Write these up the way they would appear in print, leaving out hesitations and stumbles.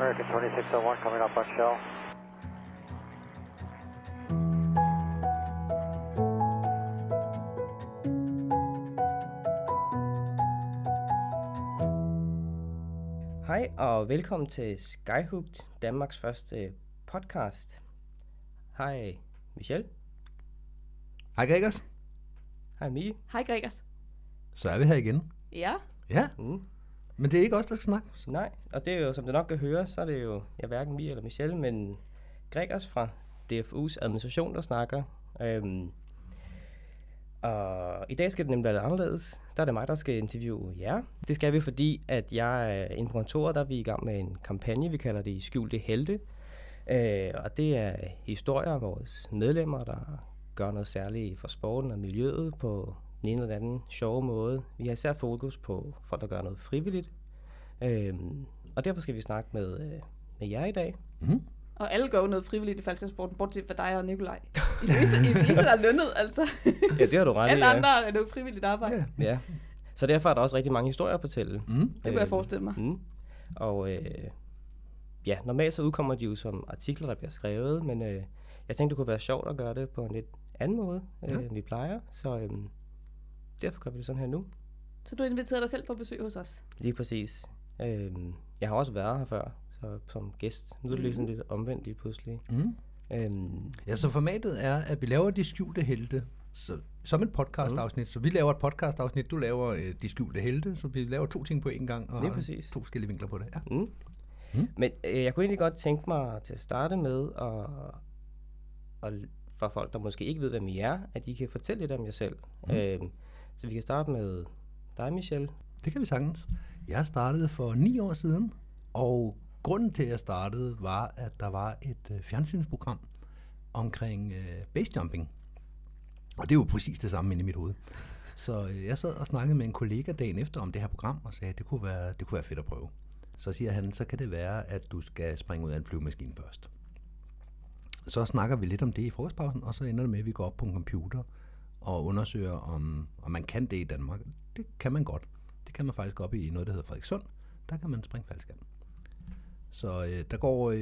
American 2601 coming up on shell. Hej og velkommen til Skyhook, Danmarks første podcast. Hej Michel. Hej Gregers. Hej Mie. Hej Gregers. Så er vi her igen. Ja. Ja. Mm. Men det er ikke os, der skal snakke. Nej, og det er jo, som du nok kan høre, så er det jo hverken Mie eller Michelle, men Gregers fra DFU's administration, der snakker. Og i dag skal det nemlig være lidt anderledes. Der er det mig, der skal interviewe jer. Det skal vi, fordi at jeg er inde på kontoret, der er vi i gang med en kampagne, vi kalder det Skjulte Helte. Og det er historier af vores medlemmer, der gør noget særligt for sporten og miljøet på den ene eller anden sjove måde. Vi har især fokus på folk, der gør noget frivilligt. Og derfor skal vi snakke med jer i dag. Mm. Og alle gør noget frivilligt i faldskrigsporten, bortset fra dig og Nikolaj. I viser der er lønnet, altså. Ja, det har du ret i. Alle andre er noget frivilligt arbejde. Yeah. Ja. Så derfor er der også rigtig mange historier at fortælle. Mm. Det kunne jeg forestille mig. Mm. Og ja, normalt så udkommer de jo som artikler, der bliver skrevet, men jeg tænkte, det kunne være sjovt at gøre det på en lidt anden måde, end vi plejer. Så derfor gør vi det sådan her nu. Så du inviterede dig selv på besøg hos os? Lige præcis. Jeg har også været her før, så som gæst. Nu er det lidt omvendt lige pludselig. Mm. Ja, så formatet er, at vi laver De Skjulte Helte som et podcastafsnit. Mm. Så vi laver et podcastafsnit, du laver De Skjulte Helte, så vi laver to ting på én gang og to forskellige vinkler på det. Ja. Mm. Mm. Men jeg kunne egentlig godt tænke mig til at starte med, og for folk, der måske ikke ved, hvem I er, at I kan fortælle lidt om jer selv. Mm. Så vi kan starte med dig, Michel. Det kan vi sagtens. Jeg startede for 9 år siden, og grunden til, at jeg startede, var, at der var et fjernsynsprogram omkring basejumping. Og det er jo præcis det samme inde i mit hoved. Så jeg sad og snakkede med en kollega dagen efter om det her program, og sagde, at det kunne være fedt at prøve. Så siger han, så kan det være, at du skal springe ud af en flyvemaskine først. Så snakker vi lidt om det i frokostpausen, og så ender det med, at vi går op på en computer og undersøger, om man kan det i Danmark. Det kan man godt. Det kan man faktisk gå op i noget, der hedder Frederikssund. Der kan man springe faldskærm. Så der går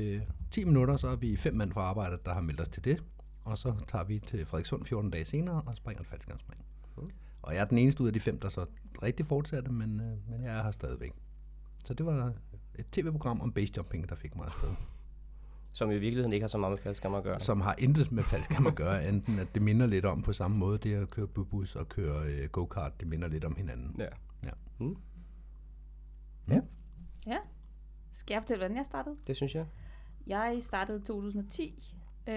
10 minutter, så er vi 5 mand fra arbejdet, der har meldt os til det. Og så tager vi til Frederikssund 14 dage senere og springer et faldskærmspring. Okay. Og jeg er den eneste ud af de 5, der så rigtig fortsatte, men jeg er her stadigvæk. Så det var et tv-program om basejumping, der fik mig afsted. Som i virkeligheden ikke har så meget med faldskærm at gøre. Som har intet med faldskærm at gøre, enten at det minder lidt om på samme måde, det at køre bus og køre go-kart, det minder lidt om hinanden. Ja. Ja. Mm. Ja. Ja. Skal jeg fortælle, hvordan jeg startede? Det synes jeg. Jeg startede i 2010,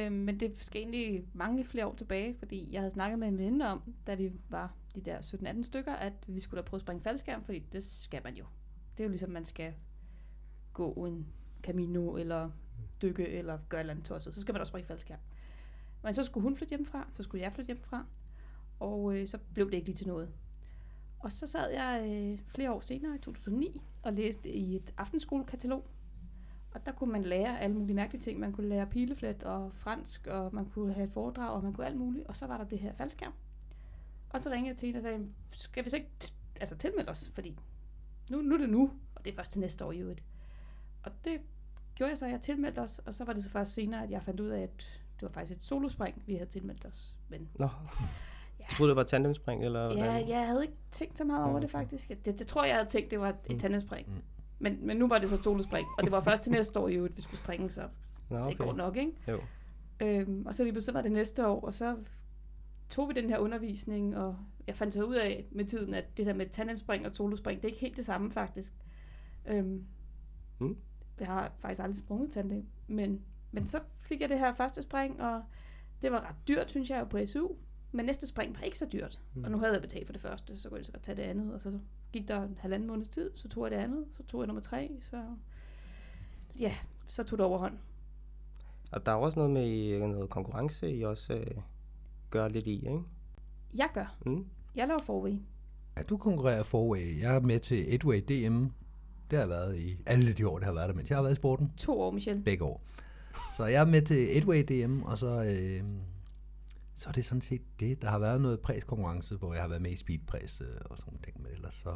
men det skal egentlig mange flere år tilbage, fordi jeg havde snakket med en veninde om, da vi var de der 17-18 stykker, at vi skulle da prøve at springe faldskærm, fordi det skal man jo. Det er jo ligesom, man skal gå en Camino eller dykke eller gøre et eller andet tosset, så skal man også springe faldskærm. Men så skulle hun flytte hjemmefra, så skulle jeg flytte hjemmefra, og så blev det ikke lige til noget. Og så sad jeg flere år senere, i 2009, og læste i et aftenskole-katalog, og der kunne man lære alle mulige mærkelige ting. Man kunne lære pileflet og fransk, og man kunne have foredrag, og man kunne alt muligt, og så var der det her faldskærm. Og så ringede jeg til hende og sagde, skal vi så ikke tilmelde os, fordi nu er det nu, og det er først til næste år i øvrigt. Og det gjorde jeg så, jeg tilmeldte os, og så var det så først senere, at jeg fandt ud af, at det var faktisk et solospring, vi havde tilmeldt os. Men, ja. Jeg troede, det var et tandemspring? Eller ja, jeg havde ikke tænkt så meget over det faktisk. Det tror jeg, havde tænkt, det var et tandemspring. Mm. Men nu var det så et solospring, og det var først til næste år i øvrigt, vi skulle springe, så det går nok, ikke? Jo. Og så lige pludselig var det næste år, og så tog vi den her undervisning, og jeg fandt så ud af med tiden, at det der med tandemspring og solospring, det er ikke helt det samme faktisk. Jeg har faktisk aldrig sprunget tandem, men så fik jeg det her første spring, og det var ret dyrt, synes jeg, på SU. Men næste spring var ikke så dyrt, og nu havde jeg betalt for det første, så kunne jeg så godt tage det andet, og så gik der en halvanden måneds tid, så tog jeg det andet, så tog jeg nummer 3, så tog det overhånd. Og der er også noget med noget konkurrence, I også gør lidt i, ikke? Jeg gør. Mm. Jeg laver four-way. Ja, du konkurrerer four-way. Jeg er med til 8-way DM. Det har jeg været i alle de år, det har været der, mens jeg har været i sporten. 2 år, Michel. Begge år. Så jeg er med til 8-way DM, og så er det sådan set det. Der har været noget præskonkurrence, hvor jeg har været med i speedpræs og sådan nogle ting, men ellers så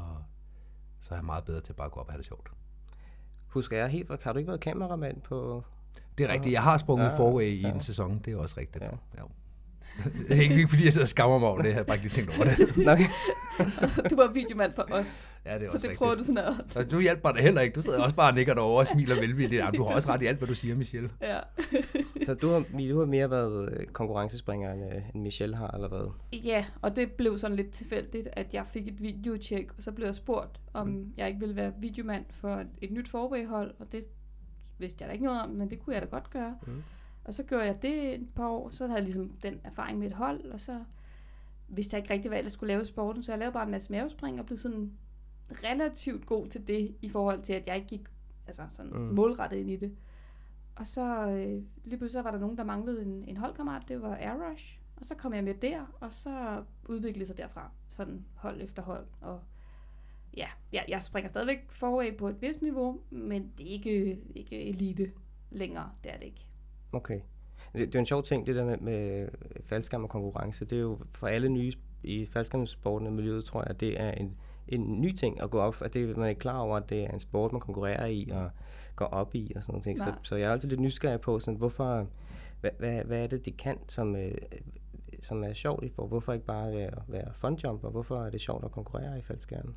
er jeg meget bedre til at bare gå op og have det sjovt. husker jeg helt, har du ikke været kameramand på... Det er rigtigt, jeg har sprunget forway i en sæson, det er også rigtigt. Ja. Det er ikke fordi, jeg sidder og skammer mig over det, jeg havde bare ikke tænkt over det. Du var videomand for os, ja, det så det prøver rigtigt. Du sådan noget. Og du hjælper dig heller ikke, du sidder også bare og nikker derovre og smiler velvilligt. Du har også ret i alt, hvad du siger, Michelle. Ja. Så du har mere været konkurrencespringer, end Michelle har, eller hvad? Ja, og det blev sådan lidt tilfældigt, at jeg fik et videotjek, og så blev jeg spurgt, om jeg ikke ville være videomand for et nyt forbehold, og det vidste jeg da ikke noget om, men det kunne jeg da godt gøre. Og så gjorde jeg det et par år, så havde jeg ligesom den erfaring med et hold, og så vidste jeg ikke rigtig, hvad jeg skulle lave i sporten, så jeg lavede bare en masse mavespring og blev sådan relativt god til det, i forhold til, at jeg ikke gik altså sådan målrettet ind i det. Og så lige pludselig var der nogen, der manglede en holdkammerat, det var Air Rush, og så kom jeg med der, og så udviklede sig derfra, sådan hold efter hold, og ja, jeg springer stadigvæk forway på et vist niveau, men det er ikke elite længere, det er det ikke. Okay. Det er en sjov ting, det der med faldskærm og konkurrence. Det er jo for alle nye i faldskærmsporten og miljøet, tror jeg, at det er en ny ting at gå op, at det, man er klar over, at det er en sport, man konkurrerer i og går op i og sådan noget ting. Så jeg er altid lidt nysgerrig på, sådan, hvorfor, hvad er det, det kan, som er sjovt i for? Hvorfor ikke bare være funjumper? Hvorfor er det sjovt at konkurrere i faldskærmen?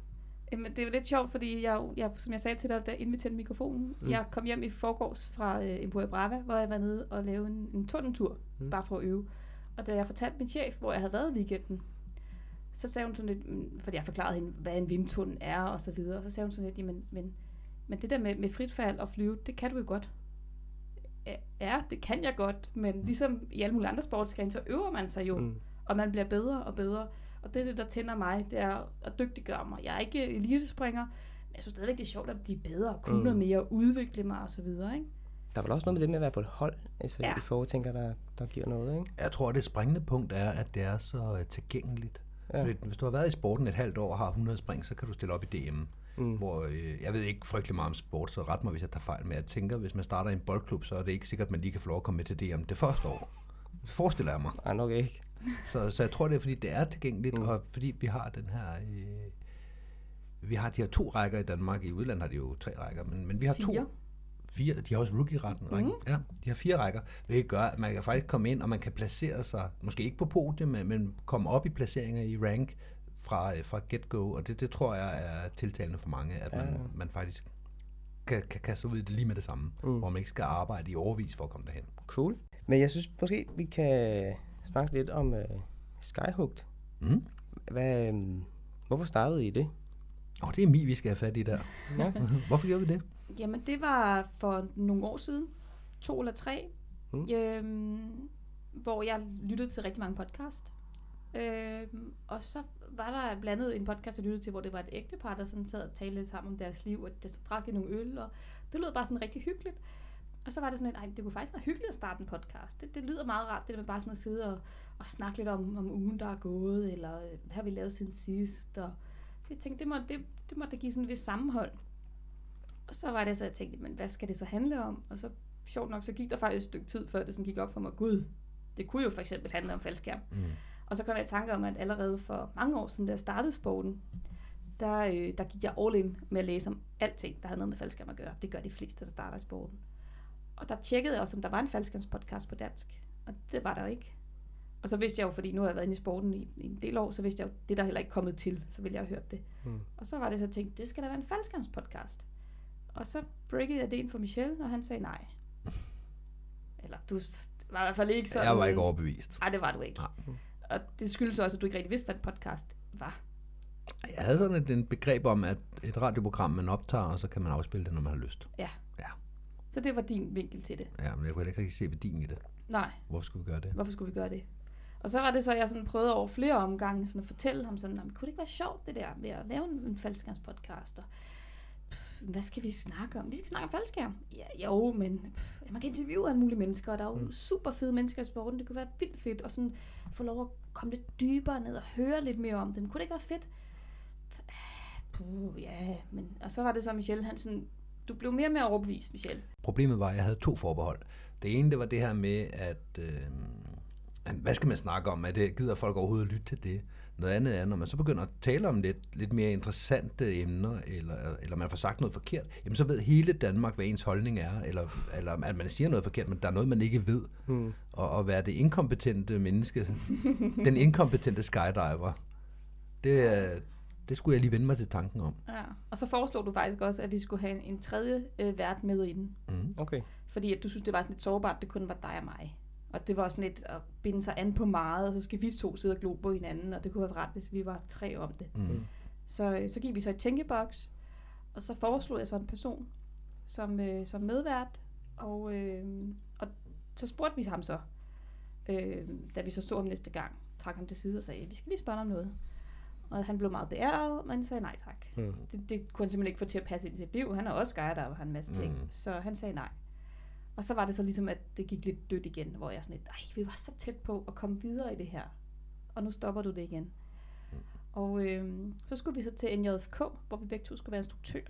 Jamen, det er jo lidt sjovt, fordi jeg, som jeg sagde til dig, der inviterede mikrofonen. Jeg kom hjem i forgårs fra Empuriabrava, hvor jeg var nede og lavede en tordentur, bare for at øve. Og da jeg fortalte min chef, hvor jeg havde været i weekenden, så sagde hun sådan lidt, fordi jeg forklarede hende, hvad en vindtunden er og så videre, og så sagde hun sådan lidt, jamen, men det der med fritfald og flyve, det kan du jo godt. Ja, det kan jeg godt, men ligesom i alle mulige andre sportsgrene, så øver man sig jo, og man bliver bedre og bedre. Og det er det, der tænder mig, det er at dygtiggøre mig. Jeg er ikke elitespringer, men jeg synes stadigvæk, det er sjovt at blive bedre og kunne noget mere, udvikle mig og så videre, ikke? Der er vel også noget med det med at være på et hold, altså i foretænker, der giver noget, ikke? Jeg tror, det springende punkt er, at det er så tilgængeligt. Ja. Fordi hvis du har været i sporten et halvt år og har 100 spring, så kan du stille op i DM. Hvor, jeg ved ikke frygtelig meget om sport, så ret mig, hvis jeg tager fejl, men jeg tænker, hvis man starter i en boldklub, så er det ikke sikkert, at man lige kan få lov at komme med til DM det første år. Forestiller jeg mig. Nej, nok ikke. Så jeg tror, det er, fordi det er tilgængeligt, og fordi vi har den her... vi har de her 2 rækker i Danmark. I udlandet har de jo 3 rækker, men vi har 4. 4, de har også rookie-retten, ja, de har 4 rækker, hvilket gør, at man kan faktisk komme ind, og man kan placere sig, måske ikke på podium, men komme op i placeringer i rank fra get-go, og det tror jeg er tiltalende for mange, at man faktisk kan kaste ud i det lige med det samme, hvor man ikke skal arbejde i overvis for at komme derhen. Cool. Men jeg synes måske, vi kan snakke lidt om Skyhook. Hvorfor startede I det? Det er mig, vi skal have fat i der. Ja. Hvorfor gjorde vi det? Jamen, det var for nogle år siden, 2 eller 3, hvor jeg lyttede til rigtig mange podcast. Og så var der blandt andet en podcast, jeg lyttede til, hvor det var et ægtepar, der sådan sad og talte lidt sammen om deres liv, og der drak de nogle øl, og det lød bare sådan rigtig hyggeligt. Og så var det sådan lidt, det kunne faktisk være hyggeligt at starte en podcast. Det lyder meget rart, det der med bare sådan at sidde og snakke lidt om ugen, der er gået, eller hvad har vi lavet siden sidst, og jeg tænkte, det måtte give sådan et vis sammenhold. Og så var det så, jeg tænkte, men hvad skal det så handle om? Og så, sjovt nok, så gik der faktisk et stykke tid, før det sådan gik op for mig, gud, det kunne jo for eksempel handle om faldskærm. Og så kom jeg i tanke om, at allerede for mange år siden, da jeg startede sporten, der gik jeg all in med at læse om alting, der havde noget med faldskærm at gøre. Det gør de fleste, der starter i sporten. Og der tjekkede jeg også, om der var en faldskærmspodcast på dansk. Og det var der jo ikke. Og så vidste jeg jo, fordi nu har jeg været inde i sporten i en del år, så vidste jeg jo, det der heller ikke kommet til, så ville jeg have hørt det. Og så var det så tænkt, det skal da være en faldskærmspodcast. Og så breakede jeg det ind for Michel, og han sagde nej. Eller du var i hvert fald ikke sådan... Jeg var ikke overbevist. Nej, det var du ikke. Nej. Og det skyldes også, at du ikke rigtig vidste, hvad en podcast var. Jeg havde sådan et begreb om, at et radioprogram, man optager, og så kan man afspille det, når man har lyst. Ja. Så det var din vinkel til det. Ja, men jeg kunne ikke rigtig se værdien i det. Nej. Hvorfor skulle vi gøre det? Og så var det så, jeg sådan prøvede over flere omgange sådan at fortælle ham sådan, kunne det ikke være sjovt det der med at lave en faldskærmspodcast? Hvad skal vi snakke om? Vi skal snakke om faldskærm. Ja, jo, men man kan interviewe alle mulige mennesker, og der er jo super fede mennesker i sporten. Det kunne være vildt fedt at sådan få lov at komme lidt dybere ned og høre lidt mere om dem. Kunne det ikke være fedt? Men... Og så var det så Michel Hansen. Du blev mere og mere overbevist, Michelle. Problemet var, at jeg havde 2 forbehold. Det ene, det var det her med, at hvad skal man snakke om? Gider folk overhovedet lytte til det? Noget andet er, når man så begynder at tale om lidt mere interessante emner, eller man får sagt noget forkert, jamen så ved hele Danmark, hvad ens holdning er, eller at man siger noget forkert, men der er noget, man ikke ved. Mm. Og at være det inkompetente menneske, den inkompetente skydiver, det skulle jeg lige vende mig til tanken om. Ja. Og så foreslog du faktisk også, at vi skulle have en tredje vært med inden. Mm. Okay. Fordi at du synes, det var sådan lidt sårbart, det kun var dig og mig. Og det var sådan lidt at binde sig an på meget, og så skal vi to sidde og glo på hinanden, og det kunne være ret, hvis vi var tre om det. Mm. Så gik vi så i tænkeboks, og så foreslog jeg så en person som medvært, og så spurgte vi ham så, da vi så ham næste gang, trak ham til side og sagde, vi skal lige spørge om noget. Og han blev meget beæret, men sagde nej tak. Mm. Det kunne han simpelthen ikke få til at passe ind i sit liv. Han er også guider, og han en masse ting, så han sagde nej. Og så var det så ligesom, at det gik lidt dødt igen, hvor jeg sådan lidt, vi var så tæt på at komme videre i det her. Og nu stopper du det igen. Mm. Og så skulle vi så til NJFK, hvor vi begge to skulle være instruktører.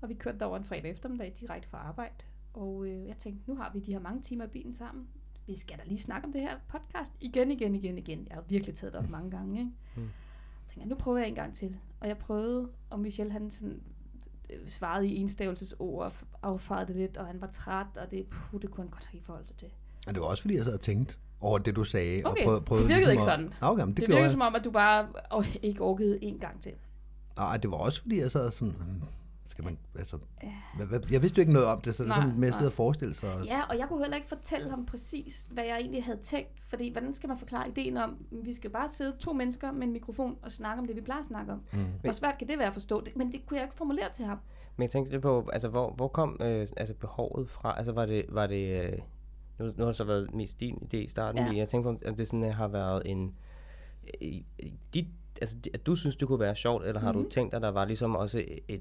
Og vi kørte derover en fredag eftermiddag direkte fra arbejde. Og jeg tænkte, nu har vi de her mange timer i bilen sammen. Vi skal da lige snakke om det her podcast igen. Jeg har virkelig taget det op mange gange, ikke? Mm. Så tænkte jeg, nu prøver jeg en gang til. Og jeg prøvede, og Michelle han sådan svarede i enstavelsesord og affarede det lidt, og han var træt, og det kunne han godt have i forhold til det. Og det var også fordi, jeg sad og tænkte over det, du sagde. Okay, og prøvede det virkede ligesom ikke sådan. Okay, det virkede som om, at du bare ikke orkede en gang til. Nej, det var også fordi, jeg sad sådan, skal man, altså, jeg vidste jo ikke noget om det, så det var sådan med at sidde og forestille sig. Ja, og jeg kunne heller ikke fortælle ham præcis, hvad jeg egentlig havde tænkt, fordi hvordan skal man forklare ideen om, vi skal bare sidde to mennesker med en mikrofon og snakke om det, vi plejer at snakke om. Mm. Hvor svært kan det være at forstå det, men det kunne jeg ikke formulere til ham. Men jeg tænkte lidt på, altså hvor kom behovet fra? Altså var det nu har det så været mest din idé i starten, ja. Jeg tænkte på, om det sådan har været en at du synes det kunne være sjovt, eller har du tænkt, at der var ligesom også et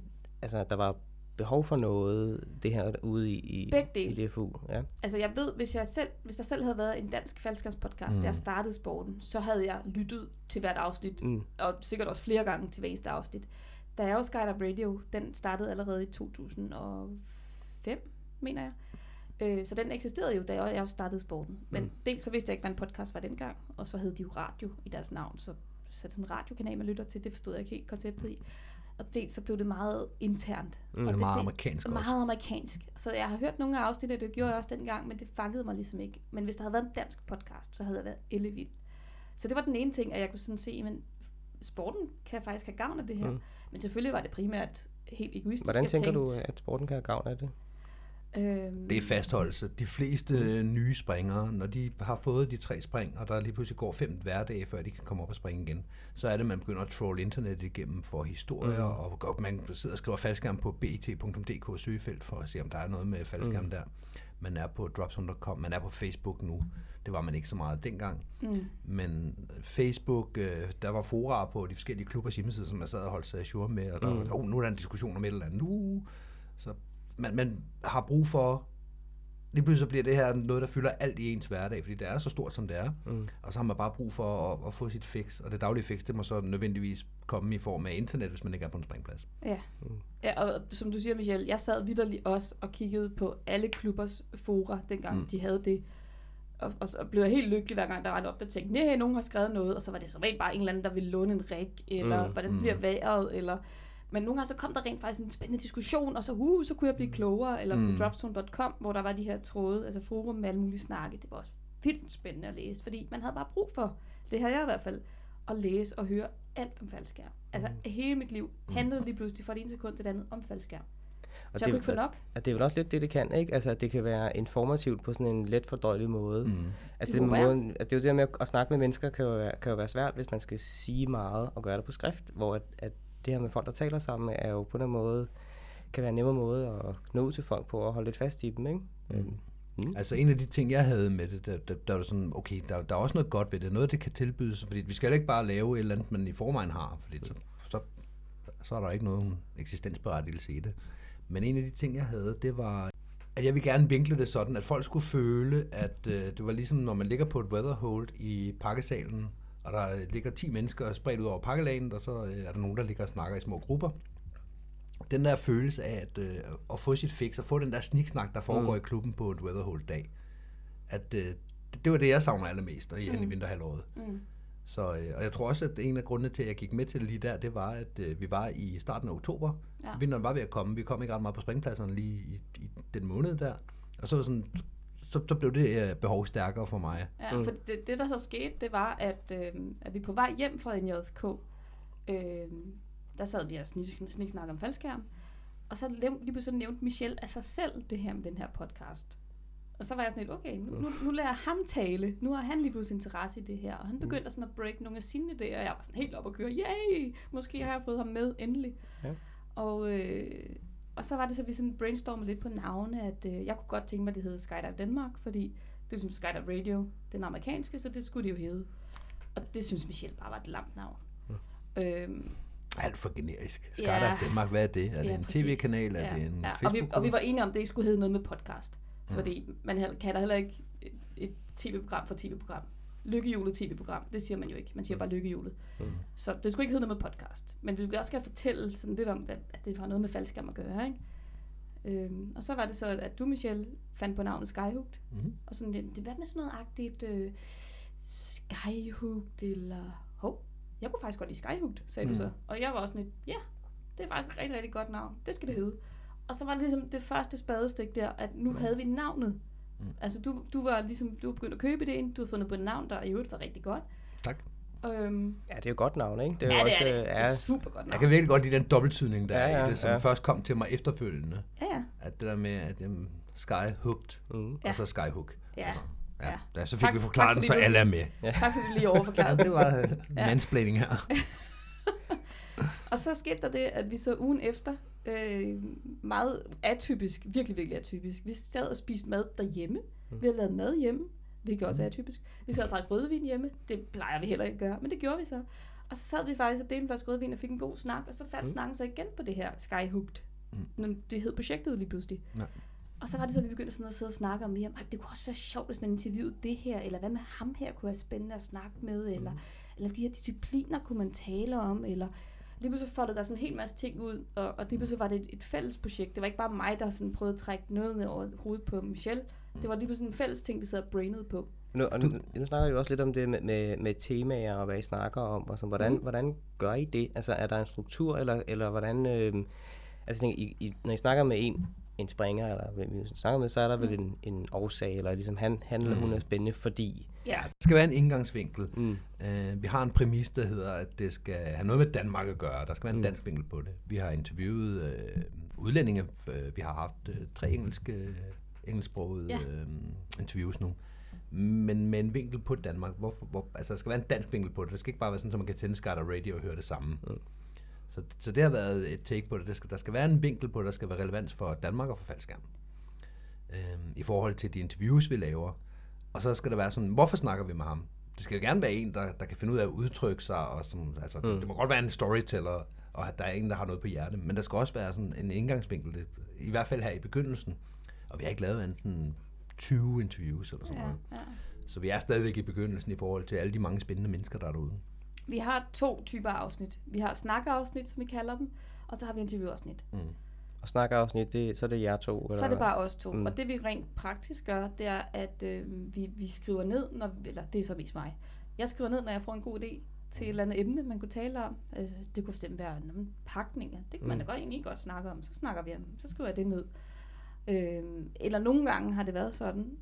der var behov for noget, det her ude i DFU. Ja. Altså jeg ved, hvis der selv havde været en dansk falskerspodcast, da jeg startede sporten, så havde jeg lyttet til hvert afsnit, og sikkert også flere gange til hver eneste afsnit. Der er jo Skydive Radio, den startede allerede i 2005, mener jeg. Så den eksisterede jo, da jeg også startede sporten. Men dels så vidste jeg ikke, hvad en podcast var dengang, og så hed de jo radio i deres navn, så det sådan en radiokanal, man lytter til, det forstod jeg ikke helt konceptet i. Og dels så blev det meget internt. Og det er meget amerikansk også. Meget amerikansk. Så jeg har hørt nogle af afsnittet, det gjorde jeg også dengang, men det fangede mig ligesom ikke. Men hvis der havde været en dansk podcast, så havde jeg været ellevild. Så det var den ene ting, at jeg kunne sådan se, men sporten kan faktisk have gavn af det her. Mm. Men selvfølgelig var det primært helt egoistisk. Hvordan tænker du, at sporten kan have gavn af det? Det er fastholdelse. De fleste nye springere, når de har fået de 3 spring, og der lige pludselig går 5 hverdage, før de kan komme op og springe igen, så er det, man begynder at trolle internettet igennem for historier, og man sidder og skriver faldskærm på bt.dk søgefelt for at se, om der er noget med faldskærm der. Man er på dropzone.com, man er på Facebook nu. Det var man ikke så meget dengang. Mm. Men Facebook, der var fora på de forskellige klubbers hjemmesider, som man sad og holdt sig ajour med, og der var, nu er der en diskussion om et eller andet nu. Så man har brug for, lige pludselig bliver det her noget, der fylder alt i ens hverdag, fordi det er så stort, som det er. Mm. Og så har man bare brug for at få sit fix, og det daglige fix, det må så nødvendigvis komme i form af internet, hvis man ikke er på en springplads. Ja, og som du siger, Michelle, jeg sad vitterligt også og kiggede på alle klubbers fora, dengang de havde det, og blev helt lykkelig, hver gang der var en opdatering. Nej, nogen har skrevet noget, og så var det så rent bare en eller anden, der ville låne en rig, eller hvordan det bliver vejret, eller... Men nogle gange så kom der rent faktisk en spændende diskussion, og så, så kunne jeg blive klogere, eller på dropzone.com, hvor der var de her tråde, altså forum med alle mulige snakke. Det var også vildt spændende at læse, fordi man havde bare brug for, det havde jeg i hvert fald, at læse og høre alt om faldskærm. Altså hele mit liv handlede lige pludselig fra det ene sekund til det andet om faldskærm. Og så jeg kunne ikke få nok. Og det er vel også lidt det kan, ikke? Altså, at det kan være informativt på sådan en let fordøjelig måde. Mm. Altså, det er jo det med at snakke med mennesker, kan jo være svært, hvis man skal sige meget og gøre det på skrift, hvor at det her med folk, der taler sammen, er jo på den måde, kan være en nemmere måde at nå ud til folk på og holde lidt fast i dem, ikke? Mm. Mm. Altså en af de ting, jeg havde med det, der var sådan, okay, der er også noget godt ved det, noget det kan tilbydes, fordi vi skal ikke bare lave et eller andet, man i forvejen har, fordi så er der ikke nogen eksistensberettigelse i det. Men en af de ting, jeg havde, det var, at jeg ville gerne vinkle det sådan, at folk skulle føle, at det var ligesom, når man ligger på et weatherhold i pakkesalen, og der ligger 10 mennesker spredt ud over pakkelagen, og så er der nogen, der ligger og snakker i små grupper. Den der følelse af at få sit fix, og få den der sniksnak, der foregår i klubben på et weatherhold dag, at det var det, jeg savner allermest i vinterhalvåret. Så, og jeg tror også, at en af grundene til, at jeg gik med til det lige der, det var, at vi var i starten af oktober. Ja. Vinteren var ved at komme. Vi kom ikke ret meget på springpladserne lige i den måned der. Og så, sådan, så blev det behov stærkere for mig. Ja, for det der så skete, det var, at vi på vej hjem fra NJFK, der sad vi og sniksnakkede om faldskærm. Og så lige pludselig nævnte Michelle af sig selv det her med den her podcast. Og så var jeg sådan lidt, okay, nu lader jeg ham tale. Nu har han lige pludselig interesse i det her. Og han begyndte sådan at break nogle af sine idéer. Og jeg var sådan helt op og køre, yay! Måske har jeg fået ham med endelig. Ja. Og så var det så, vi sådan brainstormede lidt på navne, at jeg kunne godt tænke mig, at det hedder Skydive Danmark. Fordi det er som Skydive Radio, den amerikanske, så det skulle det jo hedde. Og det synes Michelle bare var et lamt navn. Ja. Alt for generisk. Skydive Danmark, hvad er det? Er det en tv-kanal? Er det en Facebook-kanal? Og vi var enige om, at det ikke skulle hedde noget med podcast. Fordi man kan da heller ikke et tv-program for tv-program. Lykkehjulet tv-program, det siger man jo ikke. Man siger bare Lykkehjulet. Så det skulle ikke hedde noget med podcast. Men vi skulle også gerne fortælle sådan lidt om, at det har noget med faldskærm at gøre, ikke? Og så var det så, at du, Michelle, fandt på navnet Skyhook. Og sådan, hvad med sådan noget agtigt Skyhook eller... Jeg kunne faktisk godt lide Skyhook, sagde du så. Og jeg var også sådan et, det er faktisk et rigtig, rigtig godt navn. Det skal det hedde. Og så var det ligesom det første spadestik der, at nu havde vi navnet. Altså du var ligesom, du var begyndt at købe idéen, du havde fundet på et navn, der i øvrigt var rigtig godt. Tak. Ja, det er jo godt navn, ikke? Det er jo også, det er det. Det er super godt navn. Jeg kan virkelig godt lide den dobbelttydning, der er i det, som først kom til mig efterfølgende. At det der med, at Skyhooked, og så Skyhook. Altså. Ja, så fik vi forklaret den, så alle er med. Tak, fordi du lige overforklarede. Det var mansplaining her. Og så skete der det, at vi så ugen efter, meget atypisk, virkelig, virkelig atypisk, vi sad og spiste mad derhjemme. Vi havde lavet mad hjemme, hvilket også er atypisk. Vi sad og drak rødvin hjemme. Det plejer vi heller ikke at gøre, men det gjorde vi så. Og så sad vi faktisk og delte en flaske rødvin og fik en god snak, og så faldt snakken så igen på det her Skyhooked. Det hed projektet lige pludselig. Nej. Og så var det så, vi begyndte sådan at sidde og snakke om mere. Det kunne også være sjovt, hvis man interviewede det her, eller hvad med ham her kunne være spændende at snakke med, eller de her discipliner kunne man tale om, eller lige pludselig foldede der sådan en hel masse ting ud, og lige pludselig var det et fælles projekt. Det var ikke bare mig, der sådan prøvede at trække noget ned over hovedet på Michelle. Det var lige pludselig en fælles ting, vi sad og brainede på. Nu snakker du også lidt om det med temaer og hvad I snakker om, og sådan. Hvordan gør I det? Altså er der en struktur, eller hvordan... altså I, når I snakker med en springer, eller hvem vi snakker med, så er der vel en årsag, eller ligesom han handler, hun er spændende, fordi... Ja. Det skal være en indgangsvinkel. Vi har en præmis, der hedder, at det skal have noget med Danmark at gøre. Der skal være en dansk vinkel på det. Vi har interviewet udlændinge. Vi har haft tre engelsksprogede interviews nu. Men med en vinkel på Danmark. Altså, der skal være en dansk vinkel på det. Det skal ikke bare være sådan, at man kan tænde Skydive Radio og høre det samme. Så det har været et take på det. Der skal være en vinkel på det, der skal være relevans for Danmark og for faldskærm. I forhold til de interviews, vi laver. Og så skal der være sådan, hvorfor snakker vi med ham? Det skal jo gerne være en, der kan finde ud af at udtrykke sig. Og som, altså, det må godt være en storyteller, og at der er en, der har noget på hjerte. Men der skal også være sådan en indgangsvinkel, det, i hvert fald her i begyndelsen. Og vi har ikke lavet enten 20 interviews eller sådan noget. Ja. Så vi er stadigvæk i begyndelsen i forhold til alle de mange spændende mennesker, der er derude. Vi har to typer afsnit. Vi har snakkeafsnit, som vi kalder dem, og så har vi interviewafsnit. Og snakkeafsnit, så er det jer to? Eller? Så er det bare os to. Og det vi rent praktisk gør, det er, at vi skriver ned, eller det er så mest mig. Jeg skriver ned, når jeg får en god idé til et eller andet emne, man kunne tale om. Altså, det kunne fx være pakninger. Det kan man da egentlig godt snakke om. Så snakker vi om, så skriver jeg det ned. Eller nogle gange har det været sådan,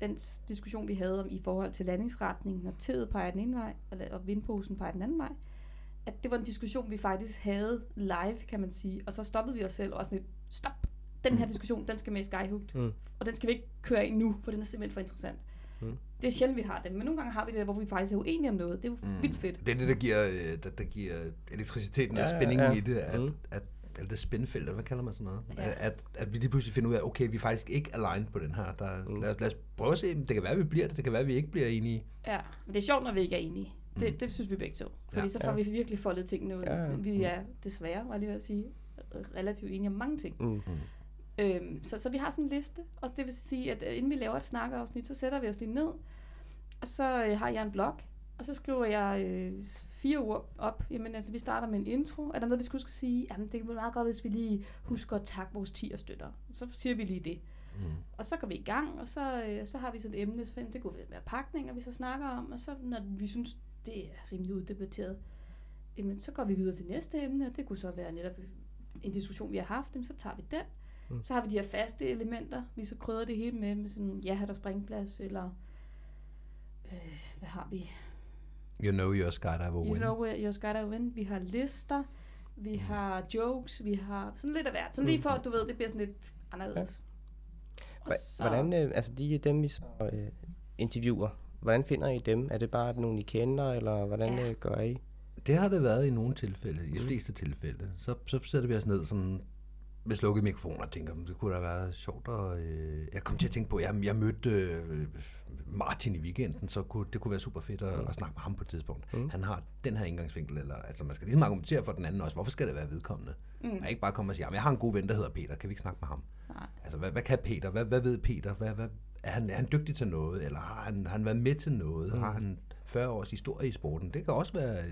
den diskussion vi havde om i forhold til landingsretningen, når teget peger den ene vej, og vindposen peger den anden vej, at det var en diskussion, vi faktisk havde live, kan man sige, og så stoppede vi os selv og var sådan lidt, stop, den her diskussion, den skal med i Skyhooked, og den skal vi ikke køre i nu, for den er simpelthen for interessant. Det er sjældent, vi har det, men nogle gange har vi det, hvor vi faktisk er uenige om noget, det er jo vildt fedt. Det er det, der giver elektriciteten og spændingen i det, eller det spændfelt, hvad kalder man sådan noget? Ja. At vi lige pludselig finder ud af, okay, vi er faktisk ikke aligned på den her. Lad os prøve at se, det kan være, vi bliver det, det kan være, vi ikke bliver enige. Ja, men det er sjovt, når vi ikke er enige. Det synes vi begge to. Fordi så får vi virkelig foldet tingene ud. Ja. Vi er desværre, var jeg lige ved at sige, relativt enige om mange ting. Så vi har sådan en liste, og det vil sige, at inden vi laver et snakkeafsnit, så sætter vi os lige ned, og så har jeg en blog, og så skriver jeg 4 ord op. Jamen, altså, vi starter med en intro. Er der noget, vi skal huske at sige? Jamen, det er meget godt, hvis vi lige husker at takke vores 10'er-støtter. Så siger vi lige det. Og så går vi i gang, og så har vi sådan et emne. Det kunne være pakninger, vi så snakker om. Og så, når vi synes, det er rimelig uddebatteret. Jamen, så går vi videre til næste emne, og det kunne så være netop en diskussion, vi har haft, så tager vi den. Mm. Så har vi de her faste elementer, vi så krydder det hele med sådan, ja, har der springplads, eller hvad har vi? You know your skydive will win. You know your skydive will win. Vi har lister, vi har jokes, vi har sådan lidt af hvert. Sådan lige for, at du ved, det bliver sådan lidt anderledes. Ja. Hvordan, altså dem vi så interviewer, hvordan finder I dem? Er det bare nogen, I kender, eller hvordan gør I? Det har det været i nogle tilfælde, i de fleste tilfælde. Så sætter vi os ned sådan med slukket mikrofoner og tænker, det kunne da være sjovt. Og, jeg kom til at tænke på, jeg mødte Martin i weekenden, så det kunne være super fedt at snakke med ham på et tidspunkt. Mm. Han har den her indgangsvinkel, eller altså man skal ligesom argumentere for den anden også. Hvorfor skal det være vedkommende? Mm. Og ikke bare komme og sige, jeg har en god ven, der hedder Peter, kan vi ikke snakke med ham? Nej. Altså, hvad kan Peter? Hvad ved Peter? Er han dygtig til noget? Eller har han været med til noget? Har han 40 års historie i sporten? Det kan også være...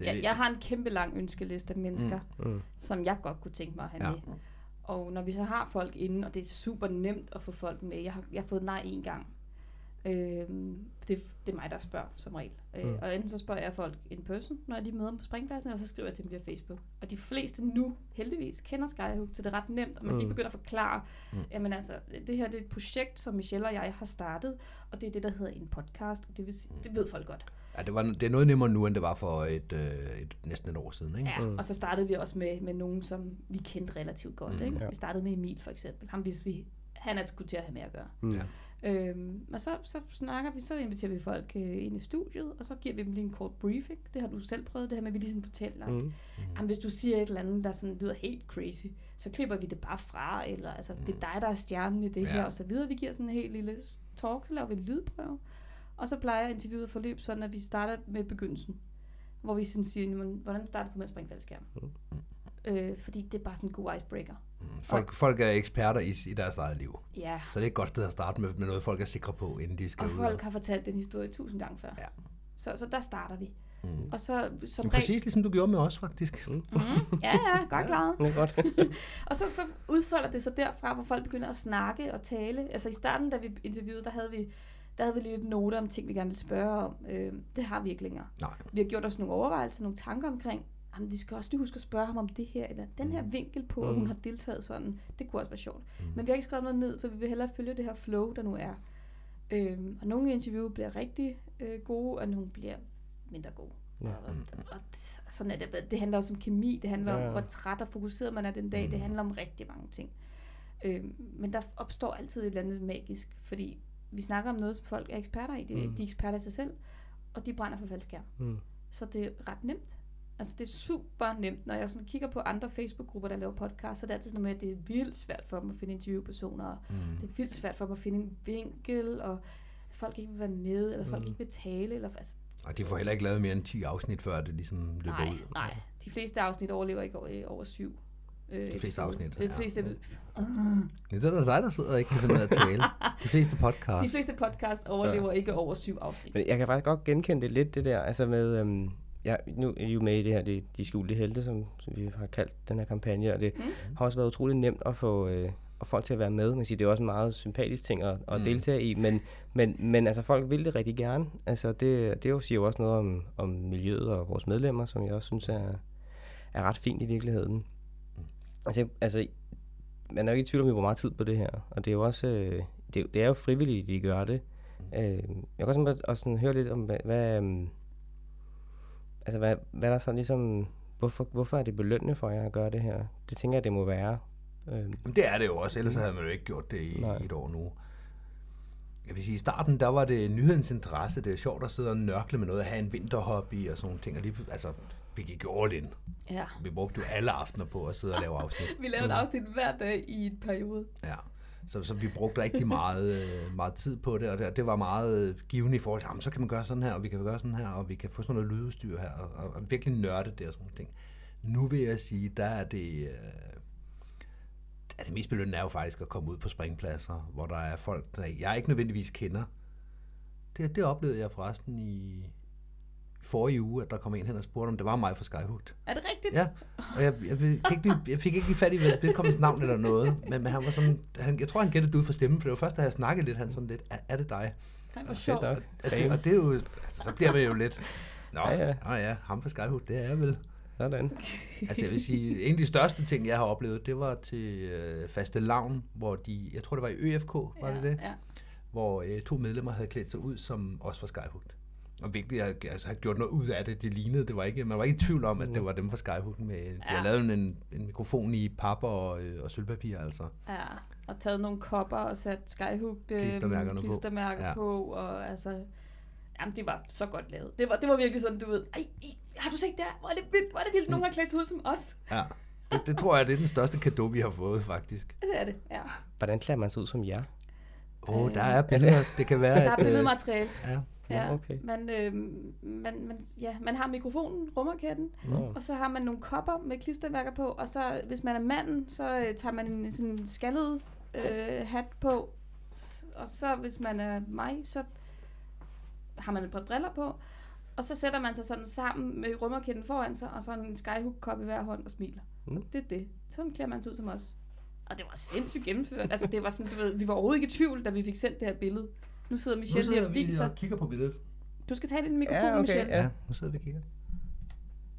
Jeg har en kæmpe lang ønskeliste af mennesker, som jeg godt kunne tænke mig at have med. Og når vi så har folk inde, og det er super nemt at få folk med. Jeg har fået nej en gang. Det er mig, der spørger som regel. Og enten så spørger jeg folk in person, når de møder dem på springpladsen, eller så skriver jeg til dem via Facebook. Og de fleste nu, heldigvis, kender Skyhook, så det er ret nemt, og man skal ikke begynde at forklare, jamen altså, det her det er et projekt, som Michelle og jeg har startet, og det er det, der hedder en podcast, og det vil sige, det ved folk godt. Ja, det er noget nemmere nu, end det var for næsten et år siden, ikke? Ja, og så startede vi også med nogen, som vi kendte relativt godt, ikke? Ja. Vi startede med Emil, for eksempel. Ham vidste vi, han er sgu til at have med at gøre. Ja. Og så snakker vi, så inviterer vi folk ind i studiet, og så giver vi dem lige en kort briefing. Det har du selv prøvet, det her med, at vi lige sådan fortæller, at hvis du siger et eller andet, der sådan lyder helt crazy, så klipper vi det bare fra, eller altså, det er dig, der er stjernen i det her, og så videre. Vi giver sådan en helt lille talk, så laver vi en lydprøve, og så plejer interviewet forløb sådan, at vi starter med begyndelsen, hvor vi sådan siger, hvordan starter du med at springe faldskærm? Fordi det er bare sådan en god icebreaker. Folk er eksperter i deres eget liv. Ja. Så det er et godt sted at starte med noget, folk er sikre på, inden de skal ud. Og folk har fortalt den historie 1000 gange før. Ja. Så der starter vi. Og så præcis ligesom du gjorde med os, faktisk. Ja, godt klaret. Ja, godt. Og så udfolder det sig derfra, hvor folk begynder at snakke og tale. Altså i starten, da vi interviewede, der havde vi lige lidt noter om ting, vi gerne ville spørge om. Det har vi ikke længere. Nej. Vi har gjort os nogle overvejelser, nogle tanker omkring, jamen, vi skal også lige huske at spørge ham om det her, eller den her vinkel på, at hun har deltaget sådan. Det kunne også være sjovt. Men vi har ikke skrevet noget ned, for vi vil hellere følge det her flow, der nu er. Og nogle interviewer bliver rigtig gode, og nogle bliver mindre gode. Ja. Og sådan er det. Det handler også om kemi, det handler om, hvor træt og fokuseret man er den dag. Det handler om rigtig mange ting. Men der opstår altid et eller andet magisk, fordi vi snakker om noget, som folk er eksperter i. De er eksperter i sig selv, og de brænder for faldskærm. Så det er ret nemt. Altså, det er super nemt. Når jeg sådan kigger på andre Facebook-grupper, der laver podcast, så er det altid sådan noget med, at det er vildt svært for dem at finde interviewpersoner. Det er vildt svært for dem at finde en vinkel, og folk ikke vil være med, eller folk ikke vil tale. Eller, altså. Og de får heller ikke lavet mere end 10 afsnit, før det ligesom løber ud. Nej, de fleste afsnit overlever ikke over 7. De fleste afsnit. De fleste... Det er der dig, der sidder og ikke kan finde ud af at tale. De fleste podcast overlever ikke over 7 afsnit. Men jeg kan faktisk godt genkende det lidt, det der, altså med... Ja, nu er I jo med i det her, de skjulte helte, som vi har kaldt den her kampagne, og det har også været utroligt nemt at få folk til at være med. Man siger, det er også en meget sympatisk ting at deltage i, men altså, folk vil det rigtig gerne. Altså, det siger jo også noget om miljøet og vores medlemmer, som jeg også synes er ret fint i virkeligheden. Altså, man er jo ikke i tvivl om, vi bruger meget tid på det her, og det er jo også det er jo frivilligt, de gør det. Jeg kan også høre lidt om, hvad altså, hvad der så ligesom... Hvorfor er det belønnende for jer at gøre det her? Det tænker jeg, det må være. Jamen, det er det jo også. Ellers havde man jo ikke gjort det i et år nu. Jeg vil sige, i starten, der var det nyhedens interesse. Det er sjovt at sidde og nørkle med noget, at have en vinterhobby og sådan nogle ting. Og lige, altså, vi gik jo all in. Ja. Vi brugte jo alle aftener på at sidde og lave afsnit. Vi lavede afsnit hver dag i en periode. Ja. Så vi brugte rigtig meget tid på det, og det var meget givende i forhold til, så kan man gøre sådan her, og vi kan gøre sådan her, og vi kan få sådan noget lydudstyr her, og virkelig nørde det og sådan nogle ting. Nu vil jeg sige, der er det... Det mest belønnende er jo faktisk at komme ud på springpladser, hvor der er folk, der jeg ikke nødvendigvis kender. Det oplevede jeg forresten i forrige uge, at der kom en hen og spurgte, om det var mig fra Skyhook. Er det rigtigt? Ja, og jeg fik ikke fat i vedkommendes navn eller noget, men han var sådan, jeg tror, han gættede det ud fra stemmen, for det var først, da jeg snakkede lidt, han sådan lidt, er det dig? hvor sjovt. Og det er jo, altså, så bliver man jo lidt, nå ja, ham fra Skyhook, det er jeg vel. Sådan. Altså jeg vil sige, en af de største ting, jeg har oplevet, det var til fastelavn, hvor de, jeg tror det var i ØFK, var det? Hvor to medlemmer havde klædt sig ud som os fra Skyhook. Og vigtigt at altså, have gjort noget ud af det. Det lignede, det var ikke, man var ikke i tvivl om, at det var dem fra Skyhook. De havde lavet en mikrofon i pap og sølvpapir, altså. Ja, og taget nogle kopper og sat Skyhook klistermærker på. Og altså, jamen, det var så godt lavet. Det var virkelig sådan, du ved, har du set det her? Hvor er det vildt, nogen har klædt sig ud som os. Ja, det tror jeg, det er den største cadeau, vi har fået, faktisk. Det er det, ja. Hvordan klæder man sig ud som jer? Der er billeder, det kan være. Der er billedmateriale. Ja, okay. Man har mikrofonen, rummerketten, og så har man nogle kopper med klistermærker på, og så hvis man er manden, så tager man en sådan skaldet hat på, og så hvis man er mig, så har man et par briller på, og så sætter man sig sådan sammen med rummerketten foran sig, og så en Skyhook-kop i hver hånd og smiler. Mm. Og det er det. Sådan klæder man sig ud som os. Og det var sindssygt gennemført. Altså det var sådan, du ved, vi var overhovedet ikke i tvivl, da vi fik sendt det her billede. Nu sidder Michelle lige og viser. Og kigger på billedet. Du skal tage din mikrofon, okay, Michelle. Ja, nu sidder vi og kigger.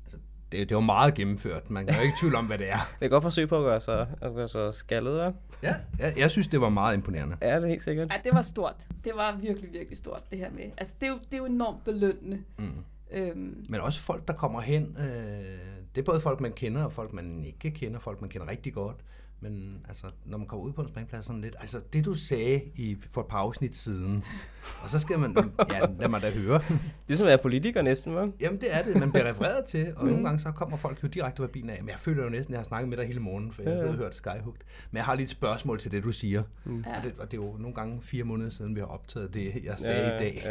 Altså, det var meget gennemført. Man kan jo ikke tvivl om, hvad det er. Det er godt forsøg på at gøre sig skaldet, hva'? Ja, jeg synes, det var meget imponerende. Ja, det er helt sikkert. Ja, det var stort. Det var virkelig, virkelig stort, det her med. Altså, det er jo enormt belønnende. Mm. Men også folk, der kommer hen. Det er både folk, man kender, og folk, man ikke kender. Folk, man kender rigtig godt. Men altså, når man kommer ud på en springplads sådan lidt, altså det du sagde for et par afsnit siden, og så skal man, lad mig da høre. Det er som at være politiker næsten, hva'? Jamen det er det, man bliver refereret til, og nogle gange så kommer folk jo direkte fra bilen af, men jeg føler jo næsten, at jeg har snakket med dig hele morgenen, for jeg har hørt Skyhook. Men jeg har lige et spørgsmål til det, du siger, og det er jo nogle gange 4 måneder siden, vi har optaget det, jeg sagde i dag.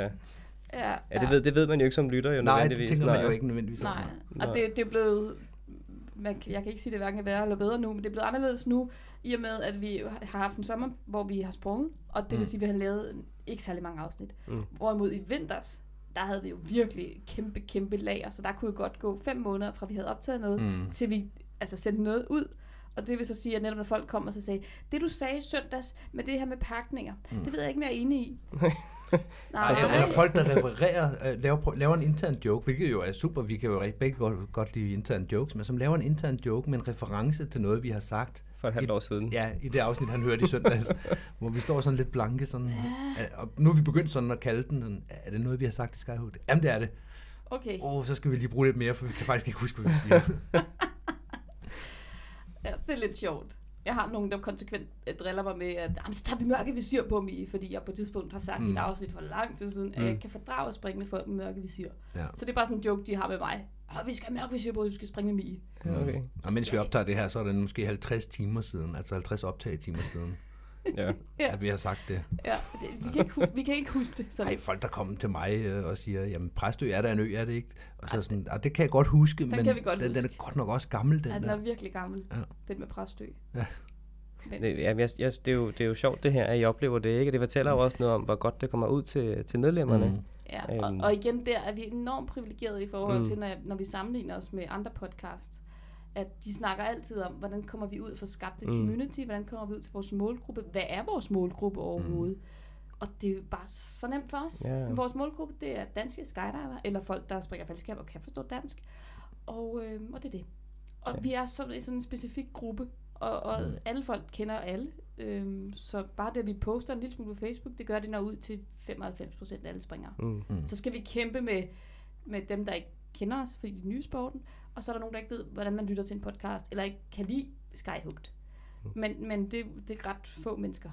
Ja. Ja, det ved man jo ikke som lytter jo nødvendigvis. Nej, det tænker man jo ikke nødvendigvis. Nej. Og det er blevet... Jeg kan ikke sige, det hverken er værre eller bedre nu, men det er blevet anderledes nu, i og med, at vi har haft en sommer, hvor vi har sprunget, og det vil sige, at vi har lavet ikke særlig mange afsnit. Mm. Hvorimod i vinters, der havde vi jo virkelig kæmpe lager, så der kunne jo godt gå 5 måneder fra, vi havde optaget noget, til vi altså sendte noget ud. Og det vil så sige, at netop når folk kommer og så sagde, det du sagde søndags med det her med pakninger, det ved jeg ikke mere enig i. Nej. Altså, der er folk, der refererer, laver en intern joke, hvilket jo er super, vi kan jo begge godt lide intern jokes, men som laver en intern joke med en reference til noget, vi har sagt for et halvt år siden. Ja, i det afsnit, han hørte i søndags, hvor vi står sådan lidt blanke, sådan, og nu er vi begyndt sådan at kalde den, sådan, er det noget, vi har sagt i Skyhook? Jamen, det er det. Okay. Så skal vi lige bruge lidt mere, for vi kan faktisk ikke huske, hvad vi siger. Ja, det er lidt sjovt. Jeg har nogen, der konsekvent driller mig med, at så tager vi mørke visir på mig, fordi jeg på et tidspunkt har sagt i et afsnit for lang tid siden, at jeg kan fordrage at springe med folk med mørke visir. Ja. Så det er bare sådan en joke, de har med mig. Vi skal have mørke visir på, vi skal springe med mig. Okay. Og mens vi optager det her, så er det måske 50 timer siden, altså 50 optagetimer siden, at vi har sagt det. Ja, vi kan ikke huske det. Sådan. Ej, folk der kommer til mig og siger, jamen Præstø er der en ø, er det ikke? Og så sådan, det kan jeg godt huske, men den er godt nok også gammel, den der. Den er virkelig gammel, den med Præstø. Ja. Det er jo sjovt det her, at I oplever det, ikke? Det fortæller jo også noget om, hvor godt det kommer ud til medlemmerne. Ja, og igen der er vi enormt privilegerede i forhold til, når vi sammenligner os med andre podcasts. At de snakker altid om, hvordan kommer vi ud for at skabe det community, hvordan kommer vi ud til vores målgruppe, hvad er vores målgruppe overhovedet? Og det er jo bare så nemt for os. Yeah. Vores målgruppe, det er danske skydiver, eller folk, der springer faldskærm og kan forstå dansk. Og det er det. Og vi er sådan en specifik gruppe, og alle folk kender alle. Så bare det, at vi poster en lille smule på Facebook, det gør det når ud til 95% af alle springere. Så skal vi kæmpe med dem, der ikke kender os, fordi de er nye sporten, og så er der nogen, der ikke ved, hvordan man lytter til en podcast, eller ikke kan lide Skyhook. Men det er ret få mennesker,